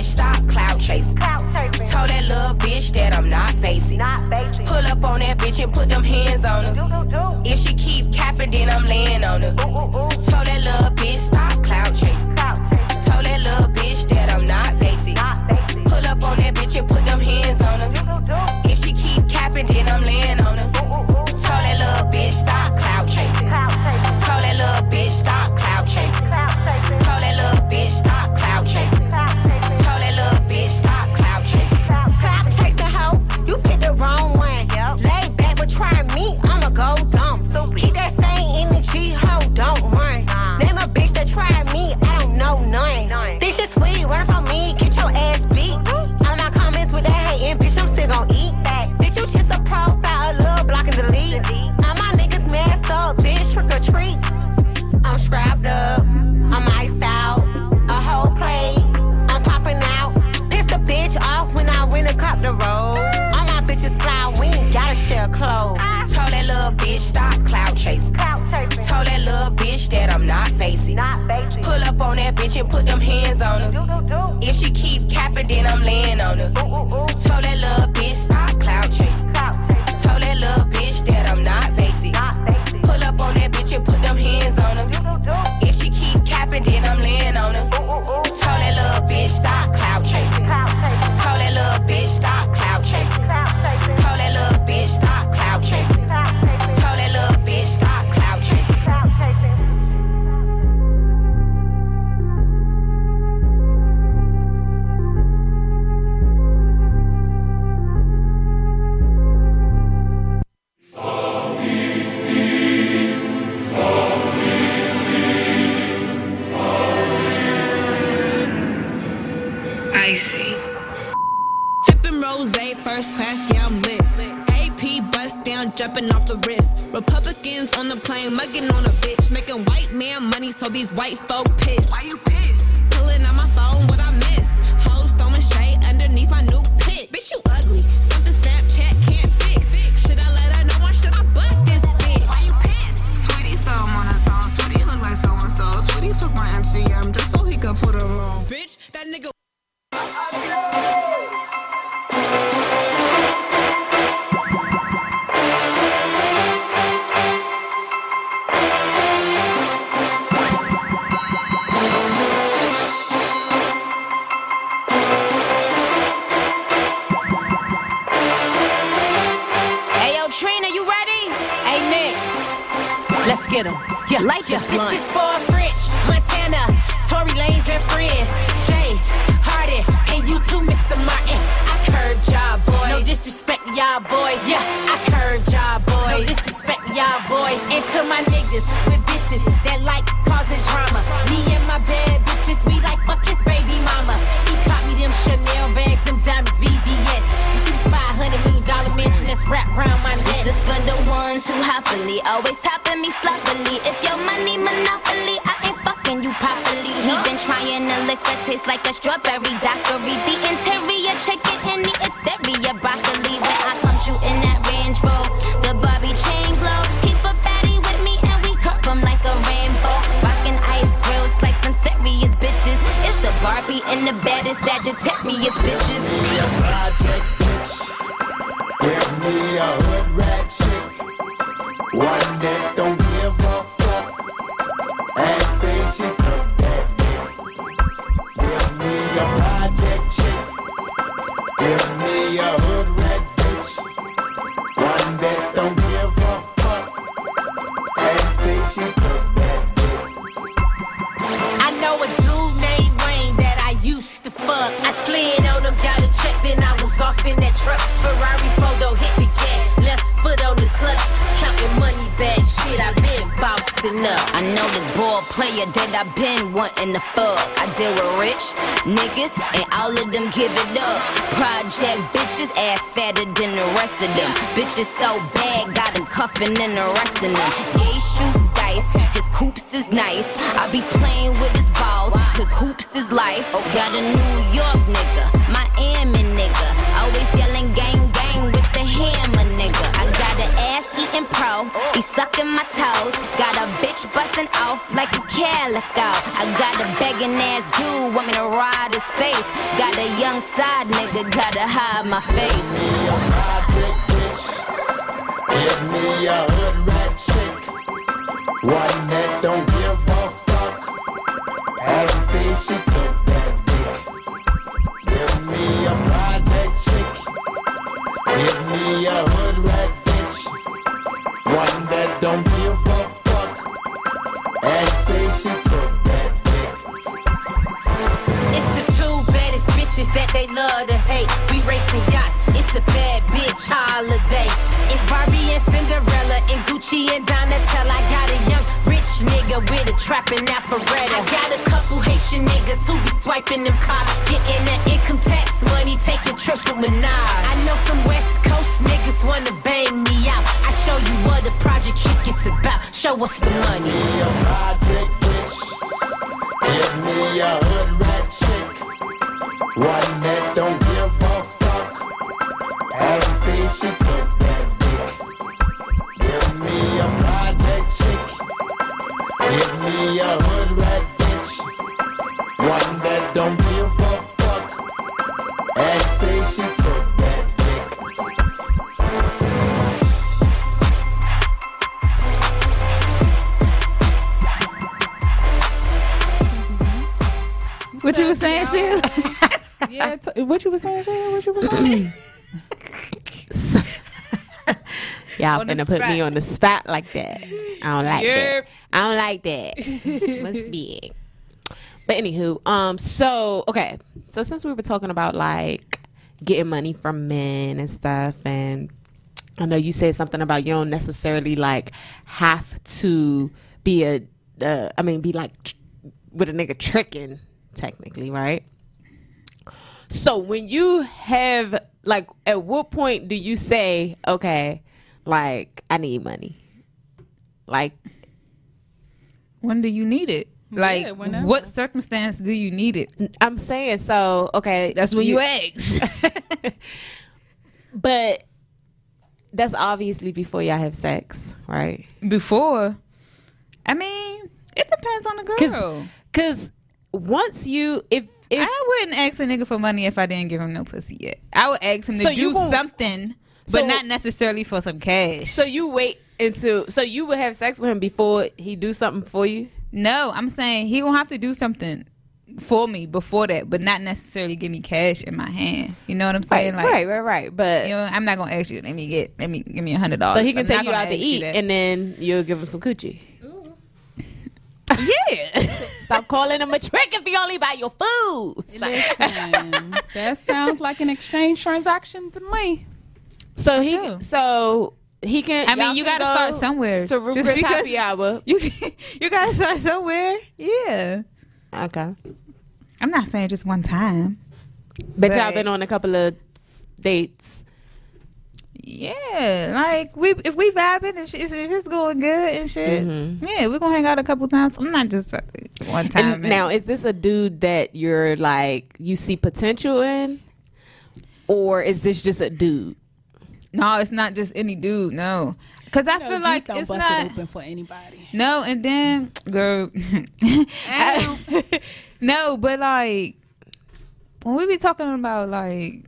bitch, stop clout chasing. Told that little bitch that I'm not basic. Pull up on that bitch and put them hands on her. If she keep capping, then I'm laying on her. Told that little bitch, stop clout chasing. Told that little bitch that I'm not basic. Pull up on that bitch and put them hands on her. If she keep capping, then I'm laying on her. Told that little bitch, stop clout chasing. Told that little bitch, stop clout chasing. Told that little bitch, stop clout chasing. Told that little bitch, stop clout chasing. Clout chaser hoe, you picked the wrong one. Lay back, but try me, I'ma go dumb. Keep that same energy, hoe, don't run. Name a bitch that tried me, I don't know none. This shit sweet, run from me, get your ass beat. All my comments with that hatin', bitch, I'm still gon' eat. Bitch, you just a profile, a little block and delete. All my niggas messed up, bitch, trick or treat. I'm strapped up. I'm iced out, a whole plate, I'm popping out. Piss the bitch off when I win a cup to roll. All my bitches fly, we ain't gotta share clothes. Told that little bitch, stop clout chasing. Told that little bitch that I'm not basic. Pull up on that bitch and put them hands on her. If she keep capping, then I'm laying on her. Told that little bitch, stop clout chasing. Told that little bitch that I'm not basic. Pull up on that bitch and put them hands on her. If she keep capping, then I'm laying on her. Told that little bitch, stop clout chasing. Told that little bitch, stop clout chasing. Told that little bitch, stop clout chasing. Told that little bitch, stop clout chasing. Tipping rosé, first class, yeah, I'm lit. AP bust down, jumping off the wrist. Republicans on the plane, mugging on a bitch. Making white man money, so these white folk pissed. Why you pissed? Pulling on my phone, what I miss. Hoes throwing shade underneath my new pit. Bitch, you ugly. Something Snapchat can't fix. Should I let her know or should I butt this bitch? Why you pissed? Sweetie, so I'm on a song. Sweetie, look like so-and-so. Sweetie took my MCM just so he could put her on. Bitch, that nigga. Let's get 'em. Yeah, like yeah, this blunt. Is for French, Montana, Tory Lanez and friends, Jay Harden, and you too, Mr. Martin. I curved y'all boys. No disrespect to y'all boys. Yeah, I curved y'all boys. No disrespect to y'all boys. And to my niggas with bitches that like causing drama. Me and my bad bitches, we like fuck his baby mama. He caught me them Chanel bags, them diamonds, BBS. You see this $500 million mansion that's wrapped around my neck. This for the ones who happily always happy. Me sloppily, if your money monopoly, I ain't fucking you properly. He been trying to lick that taste like a strawberry daiquiri. The interior chicken and the exterior broccoli. When I come you in that Range Rover, the Barbie chain glow. Keep a baddie with me and we curve them like a rainbow. Rockin' ice grills like some serious bitches. It's the Barbie and the baddest Sagittarius bitches. Give me a project bitch. Give me a hood rat chick. One that don't give a fuck and say she took that dick. Give me a project chick. Give me a hood rat bitch. One that don't give a fuck and say she took that dick. I know a dude named Wayne that I used to fuck. I slid on him, got a check, then I was off in that truck. Ferrari photo hit the gas, left foot on the clutch. Money bag shit, I been bossing up. I know this ball player that I been wanting to fuck. I deal with rich niggas and all of them give it up. Project bitches, ass fatter than the rest of them. Bitches so bad, got them cuffing and arresting them. They shoot dice, cause hoops is nice. I be playing with his balls, cause hoops is life. Got a New York nigga, Miami nigga. Always yelling gang gang with the hammer nigga. I got an ass eating pro. She sucking my toes. Got a bitch busting off like a calico. I got a begging ass dude, want me to ride his face. Got a young side nigga, gotta hide my face. Give me a project bitch. Give me a hood rat chick. One that don't give a fuck. Haven't seen she took that dick. Give me a project chick. Give me a hood rat bitch. One that don't give a fuck and say she took that dick. It's the two baddest bitches that they love to hate. We racing yachts, it's a bad bitch holiday. It's Barbie and Cinderella and Gucci and Donatella. I got a young rich nigga with a trap in Alpharetta. I got a couple Haitian niggas who be swiping them cars, getting that income tax money, taking trips with Minaj. I know some West Coast niggas wanna bang me out. I show you what a project chick is about. Show us the money. Give me a project bitch. Give me a hood rat chick. One that don't give a fuck. Haven't seen she took that dick. Give me a project chick. Give me a hood rat bitch. One that don't give a fuck. Haven't seen she took that dick. What you was saying, Sheila? Yeah, what you was saying, Sheila? What you was saying? Y'all finna put me on the spot like that. I don't like that. Must be it. But anywho, So since we were talking about like getting money from men and stuff, and I know you said something about you don't necessarily like have to be with a nigga tricking. Technically, right? So when you have, like, at what point do you say, okay, like, I need money? Like, when do you need it? Like, yeah, what circumstance do you need it? I'm saying, so, okay. That's when you ask. But that's obviously before y'all have sex, right? Before? I mean, it depends on the girl. Because... Once you, if I wouldn't ask a nigga for money if I didn't give him no pussy yet. I would ask him to do something, but not necessarily for some cash. So you you would have sex with him before he do something for you? No, I'm saying he gonna have to do something for me before that, but not necessarily give me cash in my hand. You know what I'm saying? Right. But you know, I'm not gonna ask you. Let me give me $100. So he can take you out to eat, and then you'll give him some coochie. Ooh. Yeah. Stop calling them a trick if you only buy your food. Listen, that sounds like an exchange transaction to me. So he can. I mean, you gotta start somewhere. To Rupert's happy hour, you gotta start somewhere. Yeah. Okay. I'm not saying just one time. But y'all been on a couple of dates. Yeah, like if we vibing and shit, if it's going good and shit, mm-hmm. Yeah, we're gonna hang out a couple times. I'm not just one time. And now, is this a dude that you're like you see potential in, or is this just a dude? No, it's not just any dude. No, because I feel like don't it's bust not it open for anybody. No, and then girl, no, but like when we be talking about like.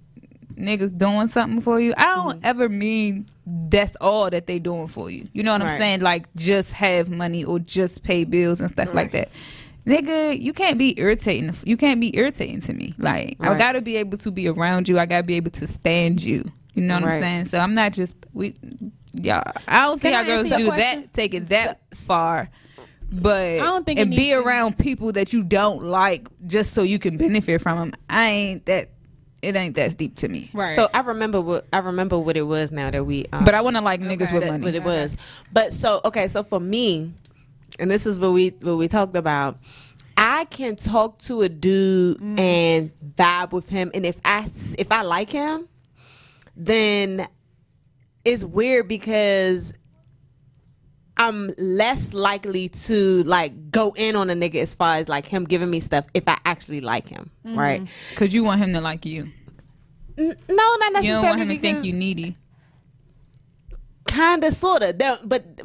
Niggas doing something for you. I don't ever mean that's all that they doing for you. You know what I'm saying? Like just have money or just pay bills and stuff like that. Nigga, you can't be irritating. You can't be irritating to me. Like I gotta be able to be around you. I gotta be able to stand you. You know what I'm saying? So I'm not just y'all. I don't see how girls do that. Take it that far. But I don't think and be around people that you don't like just so you can benefit from them. I ain't that. It ain't that deep to me. Right. So I remember what it was now that we... but I want to like niggas with money. What it was. But so, okay, so for me, and this is what we talked about, I can talk to a dude and vibe with him. And if I like him, then it's weird because I'm less likely to like go in on a nigga as far as like him giving me stuff if I actually like him, right? Because you want him to like you. No, not necessarily. You don't want him to think you needy. Kind of, sort of. But,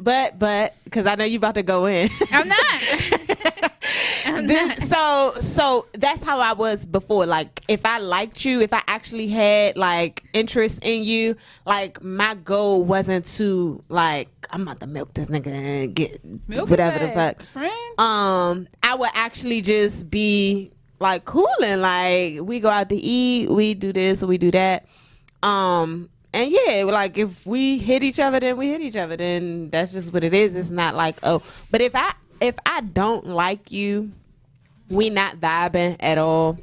because I know you about to go in. I'm not. So that's how I was before. Like, if I liked you, if I actually had like interest in you, like my goal wasn't to like, I'm about to milk this nigga and get milk whatever the fuck. Friend. I would actually just be like cooling. Like, we go out to eat, we do this, we do that. And yeah, like if we hit each other, then we hit each other. Then that's just what it is. It's not like, oh, but if I don't like you, we not vibing at all.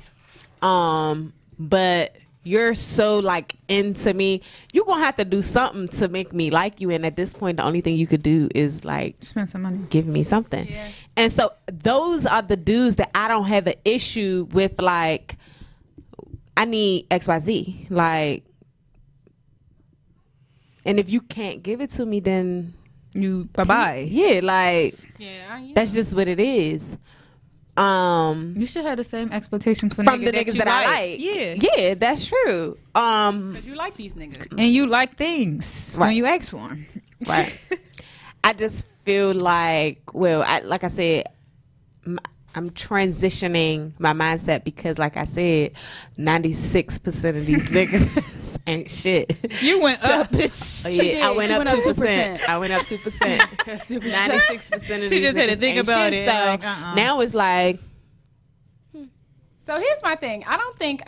But you're so like into me, you're gonna have to do something to make me like you. And at this point, the only thing you could do is like spend some money, give me something. Yeah. And so those are the dudes that I don't have an issue with. Like, I need XYZ. Like, and if you can't give it to me, then you bye-bye. Yeah, like, yeah, yeah, that's just what it is. You should have the same expectations from the niggas that I like. Yeah, that's true. Because you like these niggas. And you like things right when you ask for them. Right. I just feel like, well, like I said, I'm transitioning my mindset because, like I said, 96% of these niggas ain't shit. You went up, bitch. Oh, yeah, I went up 2%. I went up 2%. 96% of these niggas. She just had to think about it. So like, now it's like. So here's my thing. I don't think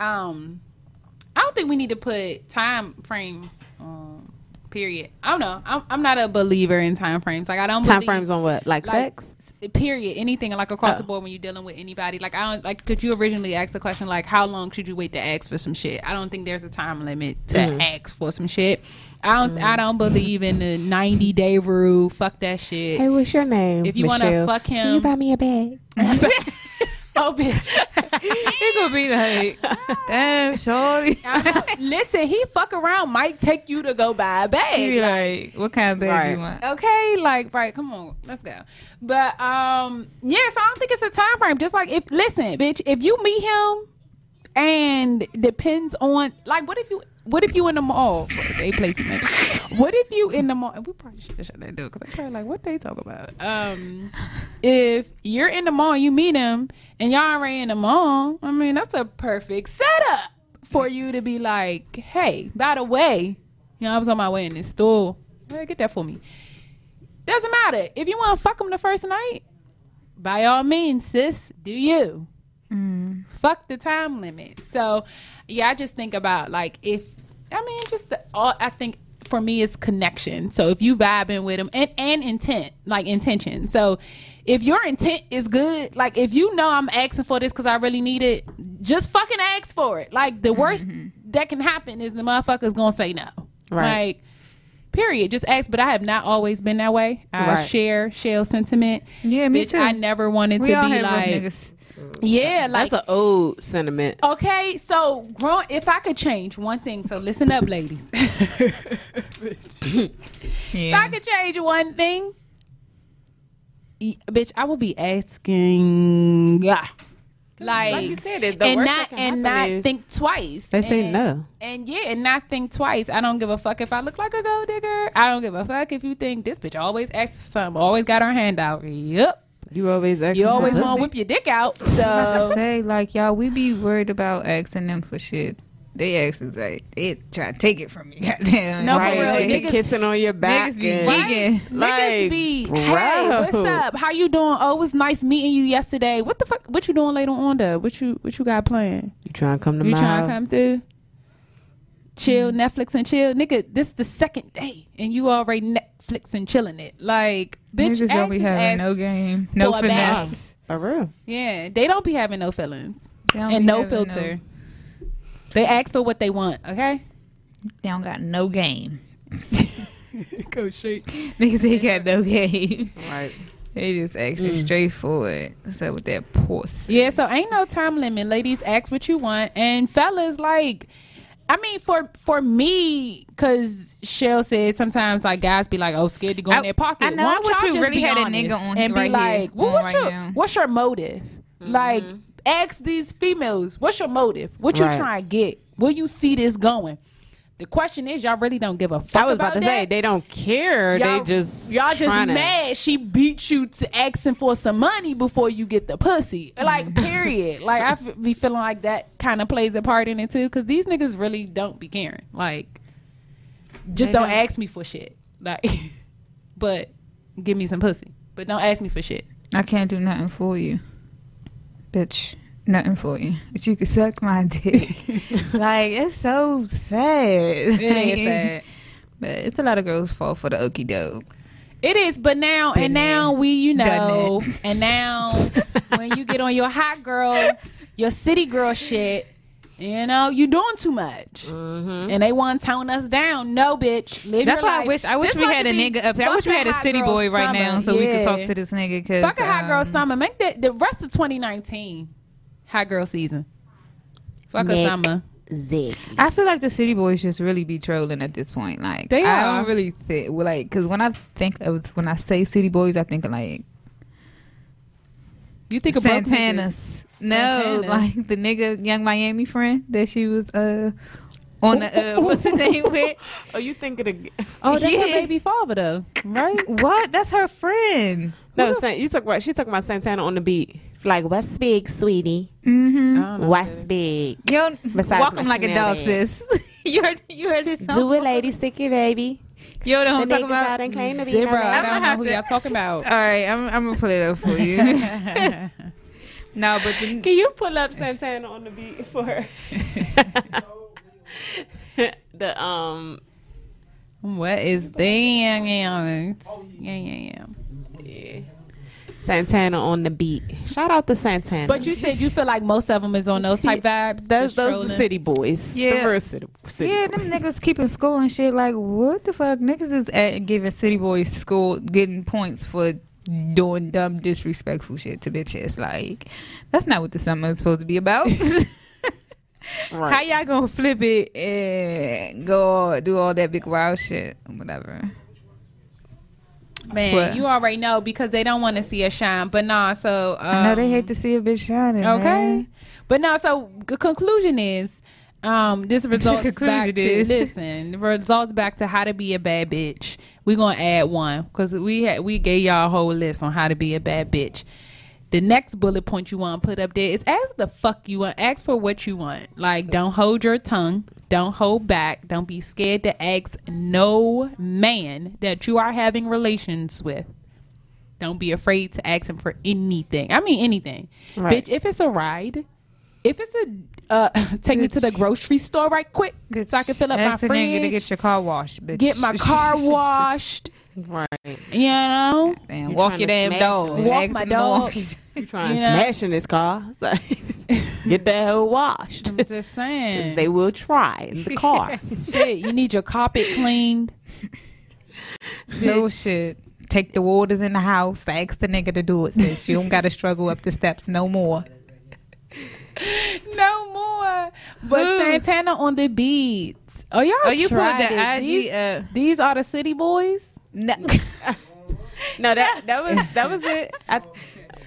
we need to put time frames on. Period. I don't know. I'm not a believer in time frames. Like, I don't time believe, frames on what? Like sex? Period. Anything, like across the board when you're dealing with anybody. Like, I don't like. Could you originally ask the question like, how long should you wait to ask for some shit? I don't think there's a time limit to ask for some shit. I don't believe in the 90-day rule. Fuck that shit. Hey, what's your name? If you want to fuck him, can you buy me a bag? Oh, bitch. He gonna be like, damn, shorty. Listen, he fuck around might take you to go buy a bag. He be like, what kind of bag you want? Okay, like, right, come on, let's go. But yeah, so I don't think it's a time frame. Just like, if, listen, bitch, if you meet him and depends on, like, what if you in the mall? They play too much. What if you in the mall? And we probably shouldn't do it because I'm probably like, what they talk about? If you're in the mall and you meet him and y'all already in the mall, I mean, that's a perfect setup for you to be like, hey, by the way, you know, I was on my way in this store. Hey, get that for me. Doesn't matter. If you want to fuck him the first night, by all means, sis, do you. Fuck the time limit. So, yeah, I just think about, like, if, I mean, just I think for me it's connection. So if you vibing with them and intent, like intention. So if your intent is good, like if you know I'm asking for this because I really need it, just fucking ask for it. Like the worst that can happen is the motherfucker's going to say no. Right. Like, period. Just ask. But I have not always been that way. I share Shell's sentiment. Yeah, me too. I never wanted to be like... Yeah, like that's an old sentiment. Okay, so if I could change one thing, so listen up, ladies. If I could change one thing, bitch, I would be asking, like you said, it the worst that can happen not think twice. They say no, and yeah, and not think twice. I don't give a fuck if I look like a gold digger. I don't give a fuck if you think this bitch always asks for something, always got her hand out. Yep. You always want to whip your dick out. So say like, y'all, we be worried about asking them for shit. They ask us like they try to take it from you. Goddamn. No, right. For real. Like, niggas, kissing on your back. Niggas be gigging. Like, niggas be, hey, what's up? How you doing? Oh, it was nice meeting you yesterday. What the fuck? What you doing later on though? What you got planned? You trying to come to my house? You trying to come through? Chill, Netflix and chill. Nigga, this is the second day and you already Netflix and chilling it. Like, bitch, niggas don't be having no game, no finesse. For real. Yeah, they don't be having no feelings and no filter. No. They ask for what they want, okay? They don't got no game. Go straight. Niggas ain't got no game. Right. They just asking straightforward. So with that pause. Yeah, so ain't no time limit. Ladies, ask what you want. And fellas, like... I mean, for me, because Shell said sometimes like guys be like, oh, scared to go in their pocket. I know. I wish we really had a nigga on here and be like, well, what's your motive? Like, ask these females, what's your motive? What you trying to get? Where you see this going? The question is, y'all really don't give a fuck. I was about to say, they don't care. They just mad. She beat you to asking for some money before you get the pussy. Like, period. Like, I be feeling like that kind of plays a part in it too, because these niggas really don't be caring. Like, just don't ask me for shit. Like, but give me some pussy. But don't ask me for shit. I can't do nothing for you, bitch. Nothing for you, but you can suck my dick. Like, it's so sad. It ain't sad, but it's a lot of girls fall for the okey doke. It is, but now been and now we, you know, and now when you get on your hot girl, your city girl shit, you know, you doing too much, and they want to tone us down. No, bitch, live that's your why life. I wish we had a nigga up here. I wish we had a city boy right now, so we could talk to this nigga. Cause, fuck a hot girl summer. Make that the rest of 2019. Hot girl season. Fuck a summer. I feel like the city boys just really be trolling at this point. Like, they are. I don't really think, like, because when I say city boys, I think of, like, you think of Santana's. No, like the nigga Young Miami friend that she was on the what's his name with. Oh, you think of the that's her baby father though, right? What? That's her friend. No, you talk about she talking about Santana on the beat. Like, what's big, sweetie? What's big? You walk them like a dog, sis. you heard this song? Do it, lady, sticky, baby. You don't know what I'm talking about. And claim to be I don't know who y'all talking about. All right, I'm going to pull it up for you. No, but can you pull up Santana on the beat for her? The what is the Yeah. Santana on the beat. Shout out to Santana. But you said you feel like most of them is on those type vibes. Those city boys. Yeah. The real city boys. Them niggas keeping school and shit. Like, what the fuck? Niggas is giving city boys school, getting points for doing dumb, disrespectful shit to bitches. Like, that's not what the summer is supposed to be about. Right. How y'all gonna flip it and go do all that big wild shit? Whatever. Man, what? You already know because they don't want to see us shine. But nah, so I know they hate to see a bitch shining. Okay, man. But nah, so the conclusion is, this results back to results back to how to be a bad bitch. We're gonna add one because we gave y'all a whole list on how to be a bad bitch. The next bullet point you want to put up there is ask the fuck you want. Ask for what you want. Like, don't hold your tongue. Don't hold back. Don't be scared to ask no man that you are having relations with. Don't be afraid to ask him for anything. I mean, anything. Right. Bitch, if it's a ride, if it's a take me to the grocery store right quick so I can fill up my fridge. Nigga to get your car washed, bitch. Get my car washed. Right, you know, and walk your damn dog. Walk my dog. You trying to smash in this car? So get that hoe washed. I'm just saying, they will try in the car. Shit, you need your carpet cleaned. No shit. Take the waters in the house. Ask the nigga to do it. Since you don't gotta struggle up the steps no more. No more. But Santana on the beat. Oh y'all, you put the IG. These are the city boys. No, no, that was it. But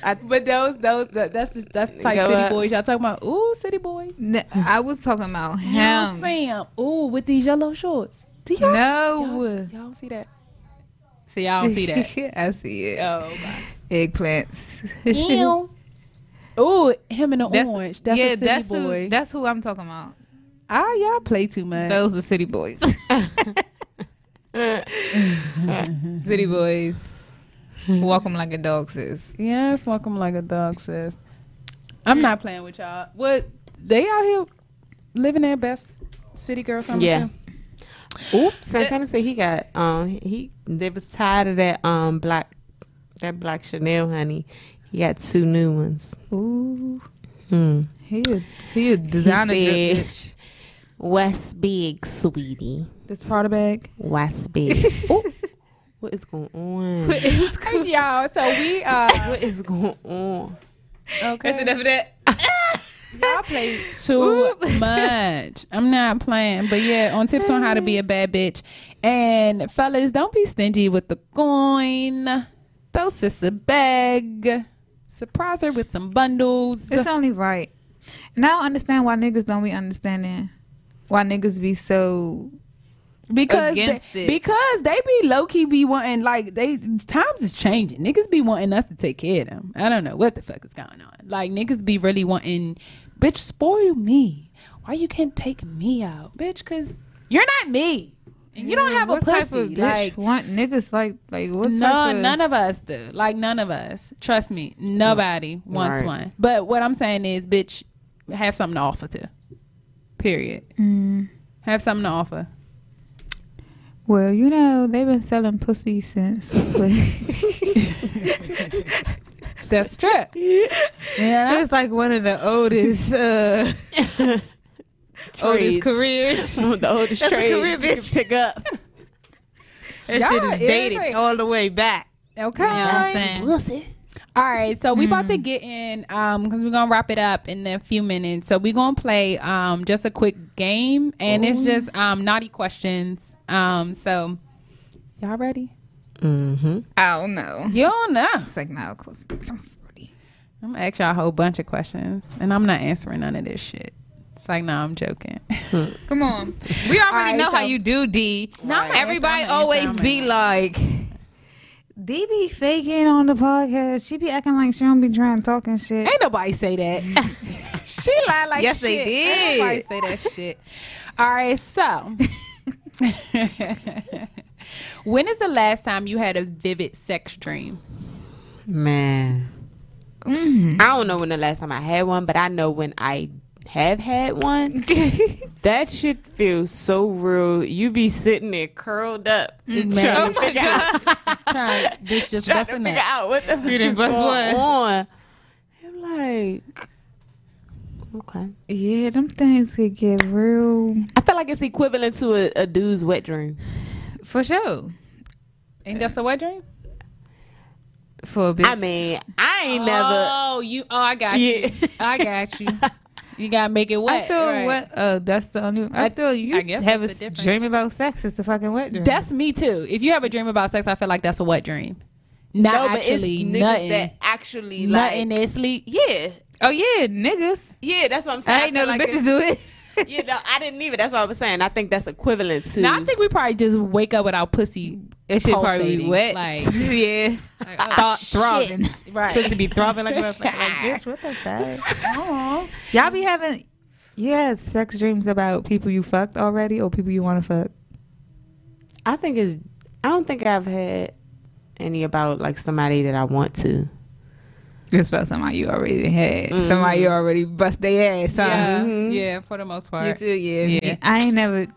that's the type city boys y'all talking about. Ooh, city boy. No, I was talking about him. Sam. Ooh, with these yellow shorts. Do y'all? No, y'all don't see that. See, y'all don't see that. I see it. Oh my. Eggplants. Ew. Ooh, him in the orange. That's a city boy. That's who I'm talking about. Ah, y'all play too much. Those are city boys. City boys, walk them like a dog, sis. Yes, walk them like a dog, sis. I'm not playing with y'all. What, they out here living their best city girl summer too? Oops, Santana said he got they was tired of that black Chanel, honey. He got 2 new ones. Ooh, he a designer bitch. What's big, sweetie? This Prada bag. What's big? What is going on? What is going on? Y'all, so we what is going on? Okay. That's enough of that. Y'all play too much. I'm not playing. But yeah, on tips on how to be a bad bitch. And fellas, don't be stingy with the coin. Throw sis a bag. Surprise her with some bundles. It's only right. And I don't understand why niggas don't be understanding why niggas be so because they be low key be wanting, like, they times is changing. Niggas be wanting us to take care of them. I don't know what the fuck is going on. Like, niggas be really wanting, bitch, spoil me. Why you can't take me out, bitch? Because you're not me. And you don't have a pussy. Type of bitch like want niggas like what? No, type of... none of us do. Like, none of us. Trust me, nobody wants one. But what I'm saying is, bitch, have something to offer to. Period. Have something to offer. Well, you know they've been selling pussy since. That's true. Yeah, that's like one of the oldest. Oldest careers. One of the oldest trades career you can pick up. That y'all shit is dated like... all the way back. Okay. You know what I'm saying? We'll see. All right, so we about to get in because we're going to wrap it up in a few minutes. So we're going to play just a quick game, and it's just naughty questions. So y'all ready? Mm-hmm. I don't know. You don't know? It's like, no, of course. I'm 40. I'm going to ask y'all a whole bunch of questions, and I'm not answering none of this shit. It's like, no, I'm joking. Come on. We already know how you do, D. Right. Everybody always be like, D be faking on the podcast. She be acting like she don't be trying to talk and shit. Ain't nobody say that. She lied like shit. Yes, they did. Ain't nobody say that shit. All right, so. When is the last time you had a vivid sex dream? Man. I don't know when the last time I had one, but I know when I have had one. That shit feels so real. You be sitting there curled up trying to figure out what the fuck is going on. I'm like, okay, yeah, them things could get real. I feel like it's equivalent to a dude's wet dream for sure. Ain't that a wet dream for a bitch? I mean, I ain't never. I got you You gotta make it wet. I feel wet. That's the only. I feel you I guess have a dream about sex is the fucking wet dream. That's me too. If you have a dream about sex, I feel like that's a wet dream. Not actually, nothing. Sleep. Yeah. Oh yeah, niggas. Yeah, that's what I'm saying. I ain't know the bitches do it. Yeah, no, I didn't either. That's what I was saying. I think that's equivalent to. No, I think we probably just wake up with our pussy. It should probably be wet. Like, yeah. Like, oh, throbbing. Right. Pussy be throbbing like a motherfucker. Like, bitch, what the fuck? Y'all be having, sex dreams about people you fucked already or people you want to fuck? I don't think I've had any about, like, somebody that I want to. It's about somebody you already had. Somebody you already bust their ass on. Yeah. Yeah, for the most part. You too, yeah. I ain't never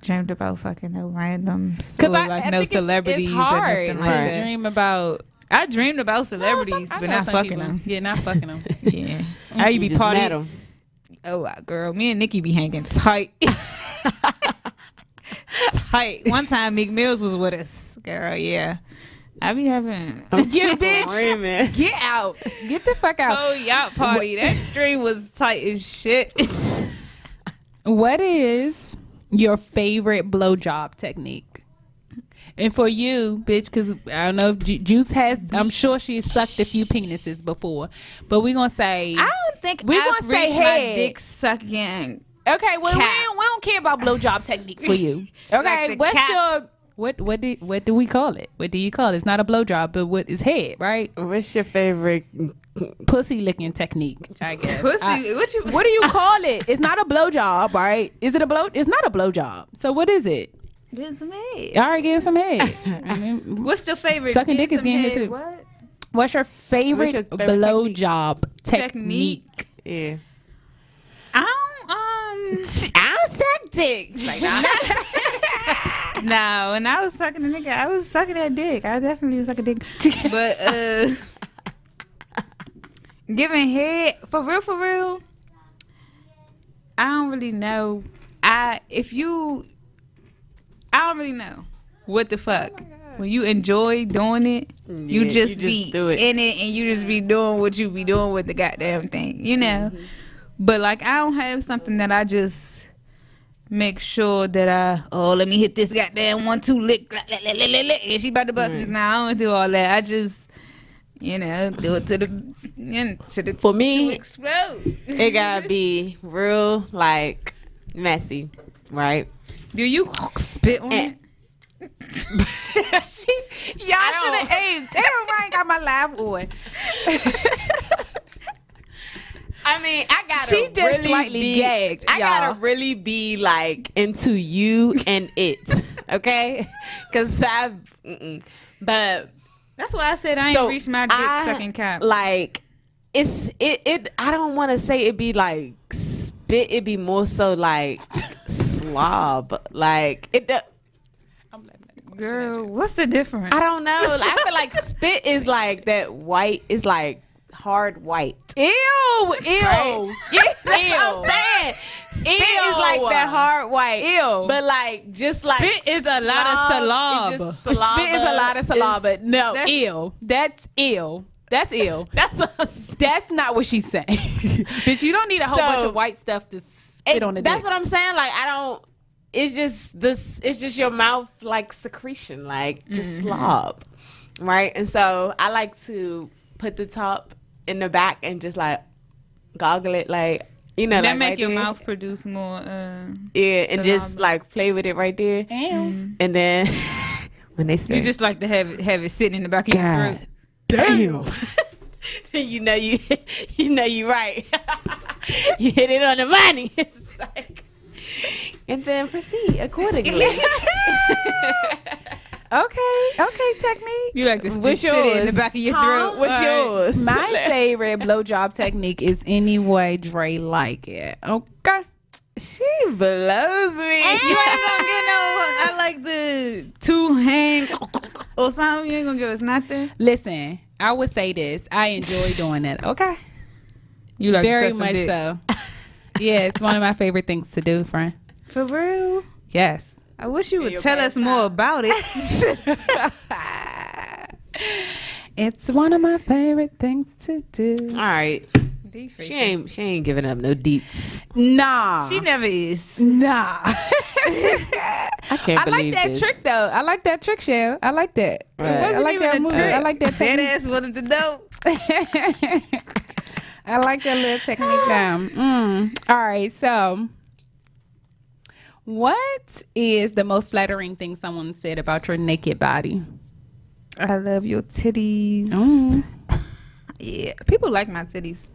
dreamed about fucking no randoms. Because I no celebrities. It's hard to dream about. I dreamed about celebrities, but not fucking them. Yeah, not fucking them. Yeah. I be partying. Oh, girl. Me and Nikki be hanging tight. Tight. One time, Meek Mills was with us. Girl, yeah. I be having bitch. Get out. Get the fuck out. Oh, yacht party. That dream was tight as shit. What is your favorite blowjob technique? And for you, bitch, because I don't know if Juice has, I'm sure she's sucked a few penises before. But we're going to say. I don't think we're going to say my dick sucking. Okay, well, we don't care about blowjob technique for you. Okay, like what's your. What do we call it? What do you call it? It's not a blowjob, but what is head, right? What's your favorite pussy licking technique? I guess. Pussy. What do you call it? It's not a blowjob, right? Is it a blow? It's not a blowjob. So what is it? Getting some head. All right, getting some head. I mean, what's your favorite? Sucking dick is getting it too. What? What's your favorite blowjob technique? Yeah. I don't suck dicks. Like, no, when I was sucking a nigga, I was sucking that dick. I definitely was sucking dick. But giving head for real, I don't really know. I don't really know what the fuck. Oh, when you enjoy doing it, you just be do it. In it, and you just be doing what you be doing with the goddamn thing, you know. Mm-hmm. But like, I don't have something that I just. Make sure that let me hit this goddamn 1-2 lick, and she about to bust me. Nah, I don't do all that. I just, do it to the. For me, to explode. It gotta be real, like messy, right? Do you spit on it? Y'all should have aged. Everybody ain't got my live on. I mean, I gotta she just really slightly be gagged. I gotta really be like into you and it, okay? Because I've, but that's why I said I ain't reached my dick sucking cap. Like it. I don't want to say it be like spit. It be more so like slob. Like it. Girl, what's the difference? I don't know. Like, I feel like spit is like that white. Is like hard white. Ew, ew. Right? Yeah, that's what I'm saying. Spit is like that hard white. Ew. But like just like spit is a lot of saliva. Spit is a lot of saliva. No, that's ew. That's ew. That's ew. That's not what she's saying. Bitch, you don't need a whole bunch of white stuff to spit on the dick. That's what I'm saying. Like I don't. It's just this. It's just your mouth like secretion, like just slob, right? And so I like to put the top in the back and just like goggle it, like you know, that like, make right your there. Mouth produce more. Yeah, and just like play with it right there, and then when they say you just like to have it sitting in the back of your throat. Damn. Then you know you right. You hit it on the money. It's like. And then proceed accordingly. okay, technique. You like to stick it in the back of your throat. What's yours? My favorite blowjob technique is any way Dre like it. Okay. She blows me. And you ain't gonna get I like the two hand or something. You ain't gonna give us nothing. Listen, I would say this. I enjoy doing that. Okay. You like very much dick. So. Yeah, it's one of my favorite things to do, friend. For real? Yes. I wish you would tell us more about it. It's one of my favorite things to do. All right. She ain't giving up no deets. Nah. She never is. Nah. I can't believe like that trick, though. I like that trick, Shell. I like that. Right. It wasn't I like even that a trick. I like that technique. That ass wasn't the dope. I like that little technique down. All right, so what is the most flattering thing someone said about your naked body? I love your titties. Yeah, people like my titties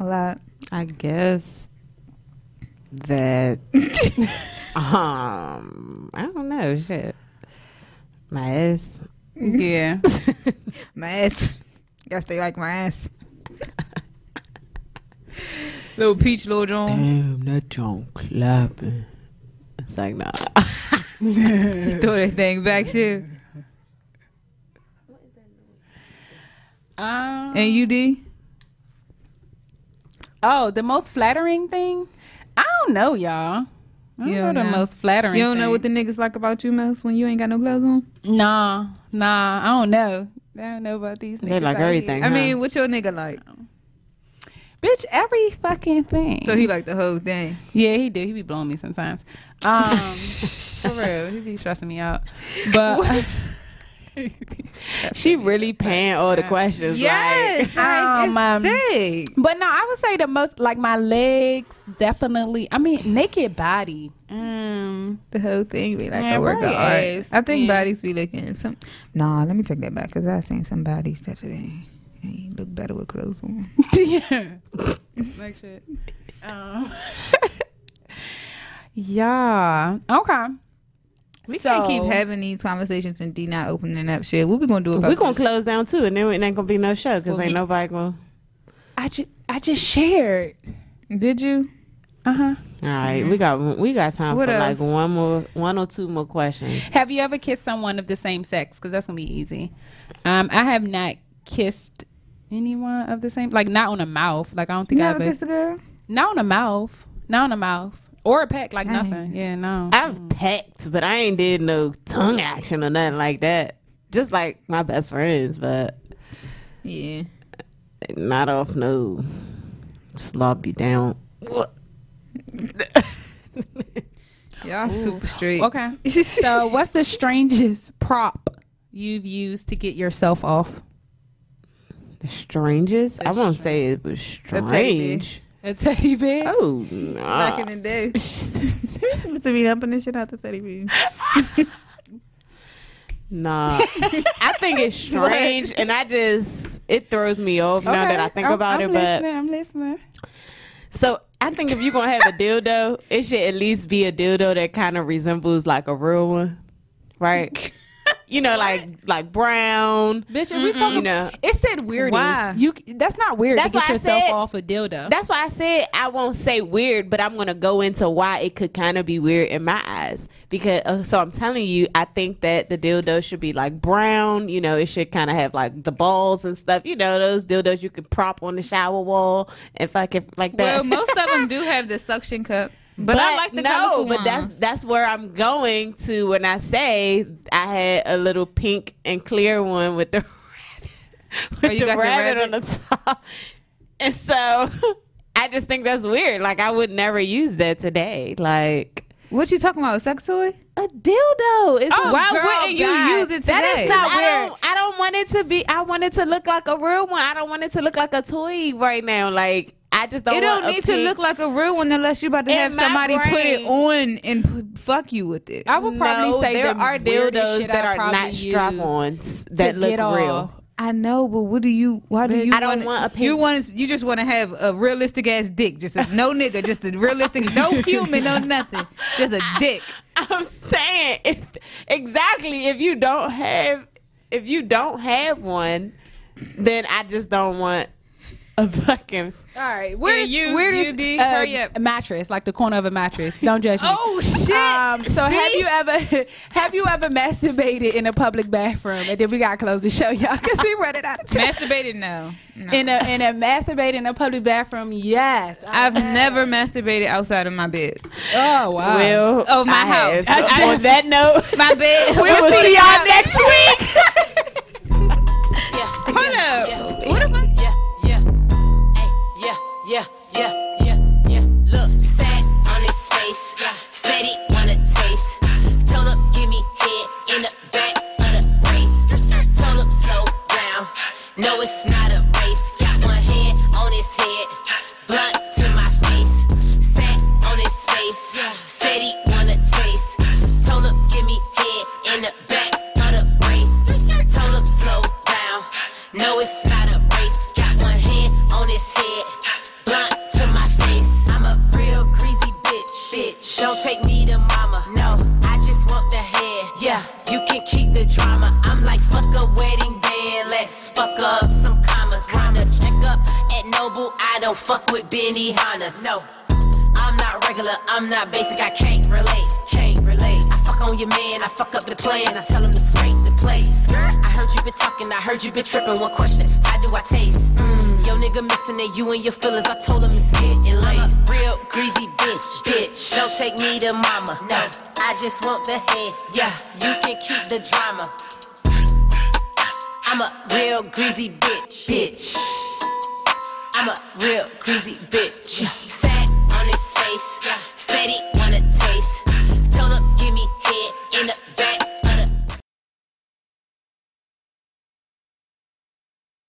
a lot. I guess that I don't know, shit. My ass. Yeah. My ass. Guess they like my ass. Little Peach, Lil Jon. Damn, that Jon clapping. It's like, nah. You throw that thing back, shit. What is that? And you, D? Oh, the most flattering thing? I don't know, y'all. I don't know the most flattering thing. You don't know what the niggas like about you, Mouse, when you ain't got no gloves on? Nah, I don't know. I don't know about these niggas. They like everything. Huh? I mean, what your nigga like? Bitch, every fucking thing. So he like the whole thing. Yeah, he do. He be blowing me sometimes. For real, he be stressing me out. But she really paying all the questions. Yes, like, sick. But no, I would say the most like my legs, definitely. I mean, naked body. The whole thing be like a work of art. I think bodies be looking some. Nah, let me take that back because I seen some bodies that today. You look better with clothes on. Yeah. Like shit. Yeah. Okay. We can't keep having these conversations and D not opening up shit. What we gonna do about this? We gonna close down too, and then it ain't gonna be no show because ain't nobody gonna. I just shared. Did you? All right. We got time for like one or two more questions. Have you ever kissed someone of the same sex? Because that's gonna be easy. I have not kissed anyone of the same, like not on a mouth, like I don't think I've kissed a girl. Not on a mouth or a peck, like nothing. Yeah, no. I've pecked, but I ain't did no tongue action or nothing like that. Just like my best friends, but yeah, not off no slop you down. Y'all super straight. Okay. So what's the strangest prop you've used to get yourself off? The strangest? I won't say it was strange. A teddy bear? Oh, no. Back in the day. To be humping this shit out the teddy bear. Nah. I think it's strange, and it throws me off now that I think about it. I'm listening. So I think if you're going to have a dildo, it should at least be a dildo that kind of resembles like a real one. Right? You know, like brown. Bitch, if we talking, you know, it said weirdies. Why? That's not weird to get yourself off a dildo. That's why I said I won't say weird, but I'm gonna go into why it could kind of be weird in my eyes. Because so I'm telling you, I think that the dildo should be like brown. You know, it should kind of have like the balls and stuff. You know, those dildos you could prop on the shower wall and fucking like that. Well, most of them do have the suction cup. But I like the colorful ones. That's where I'm going to when I say I had a little pink and clear one with the rabbit, on the top. And so I just think that's weird. Like, I would never use that today. Like, what you talking about? A sex toy? A dildo. Why wouldn't you use it today? That is not weird. I don't want it to be. I want it to look like a real one. I don't want it to look like a toy right now. Like, I just don't. It don't need to look like a real one unless you're about to have somebody put it on and fuck you with it. I would probably say there are dildos that are not strap-ons that look real. I know, but what do you? Why do you? I don't want a. You just want to have a realistic ass dick, just a realistic, no human, no nothing, just a dick. I'm saying, if you don't have one, then I just don't want. A fucking. All right. Where is a mattress, like the corner of a mattress? Don't judge me. Oh shit. So have you ever masturbated in a public bathroom? And then we gotta close the show, y'all, because we run it out of time. Masturbated? No. In a masturbated in a public bathroom? Yes. I've never masturbated outside of my bed. Oh wow. Well, of my house. On that note, my bed. We'll see y'all next week. Hold up. What am I? Yeah. Look, sad on his face. Said he wanna taste. Told him, give me head in the back of the race. Told him, slow down. No, it's not a race. Got one head on his head. Blunt to my face. Sad on his face. Said he wanna taste. Told him, give me head in the back of the race. Told him, slow down. No, it's not a race. Got one head on his head. Don't take me to mama, no, I just want the head, yeah, you can keep the drama, I'm like fuck a wedding band, let's fuck up some commas, kinda check up at Noble, I don't fuck with Benihana's, no, I'm not regular, I'm not basic, I can't relate, I fuck on your man, I fuck up the plans, I tell him to straight the place, I heard you been talking, I heard you been tripping, one question, how do I taste, Yo nigga missing it, you and your feelings, I told him it's getting late. Real greasy bitch. Don't take me to mama. No, I just want the head. Yeah, you can keep the drama. I'm a real greasy bitch. I'm a real greasy bitch.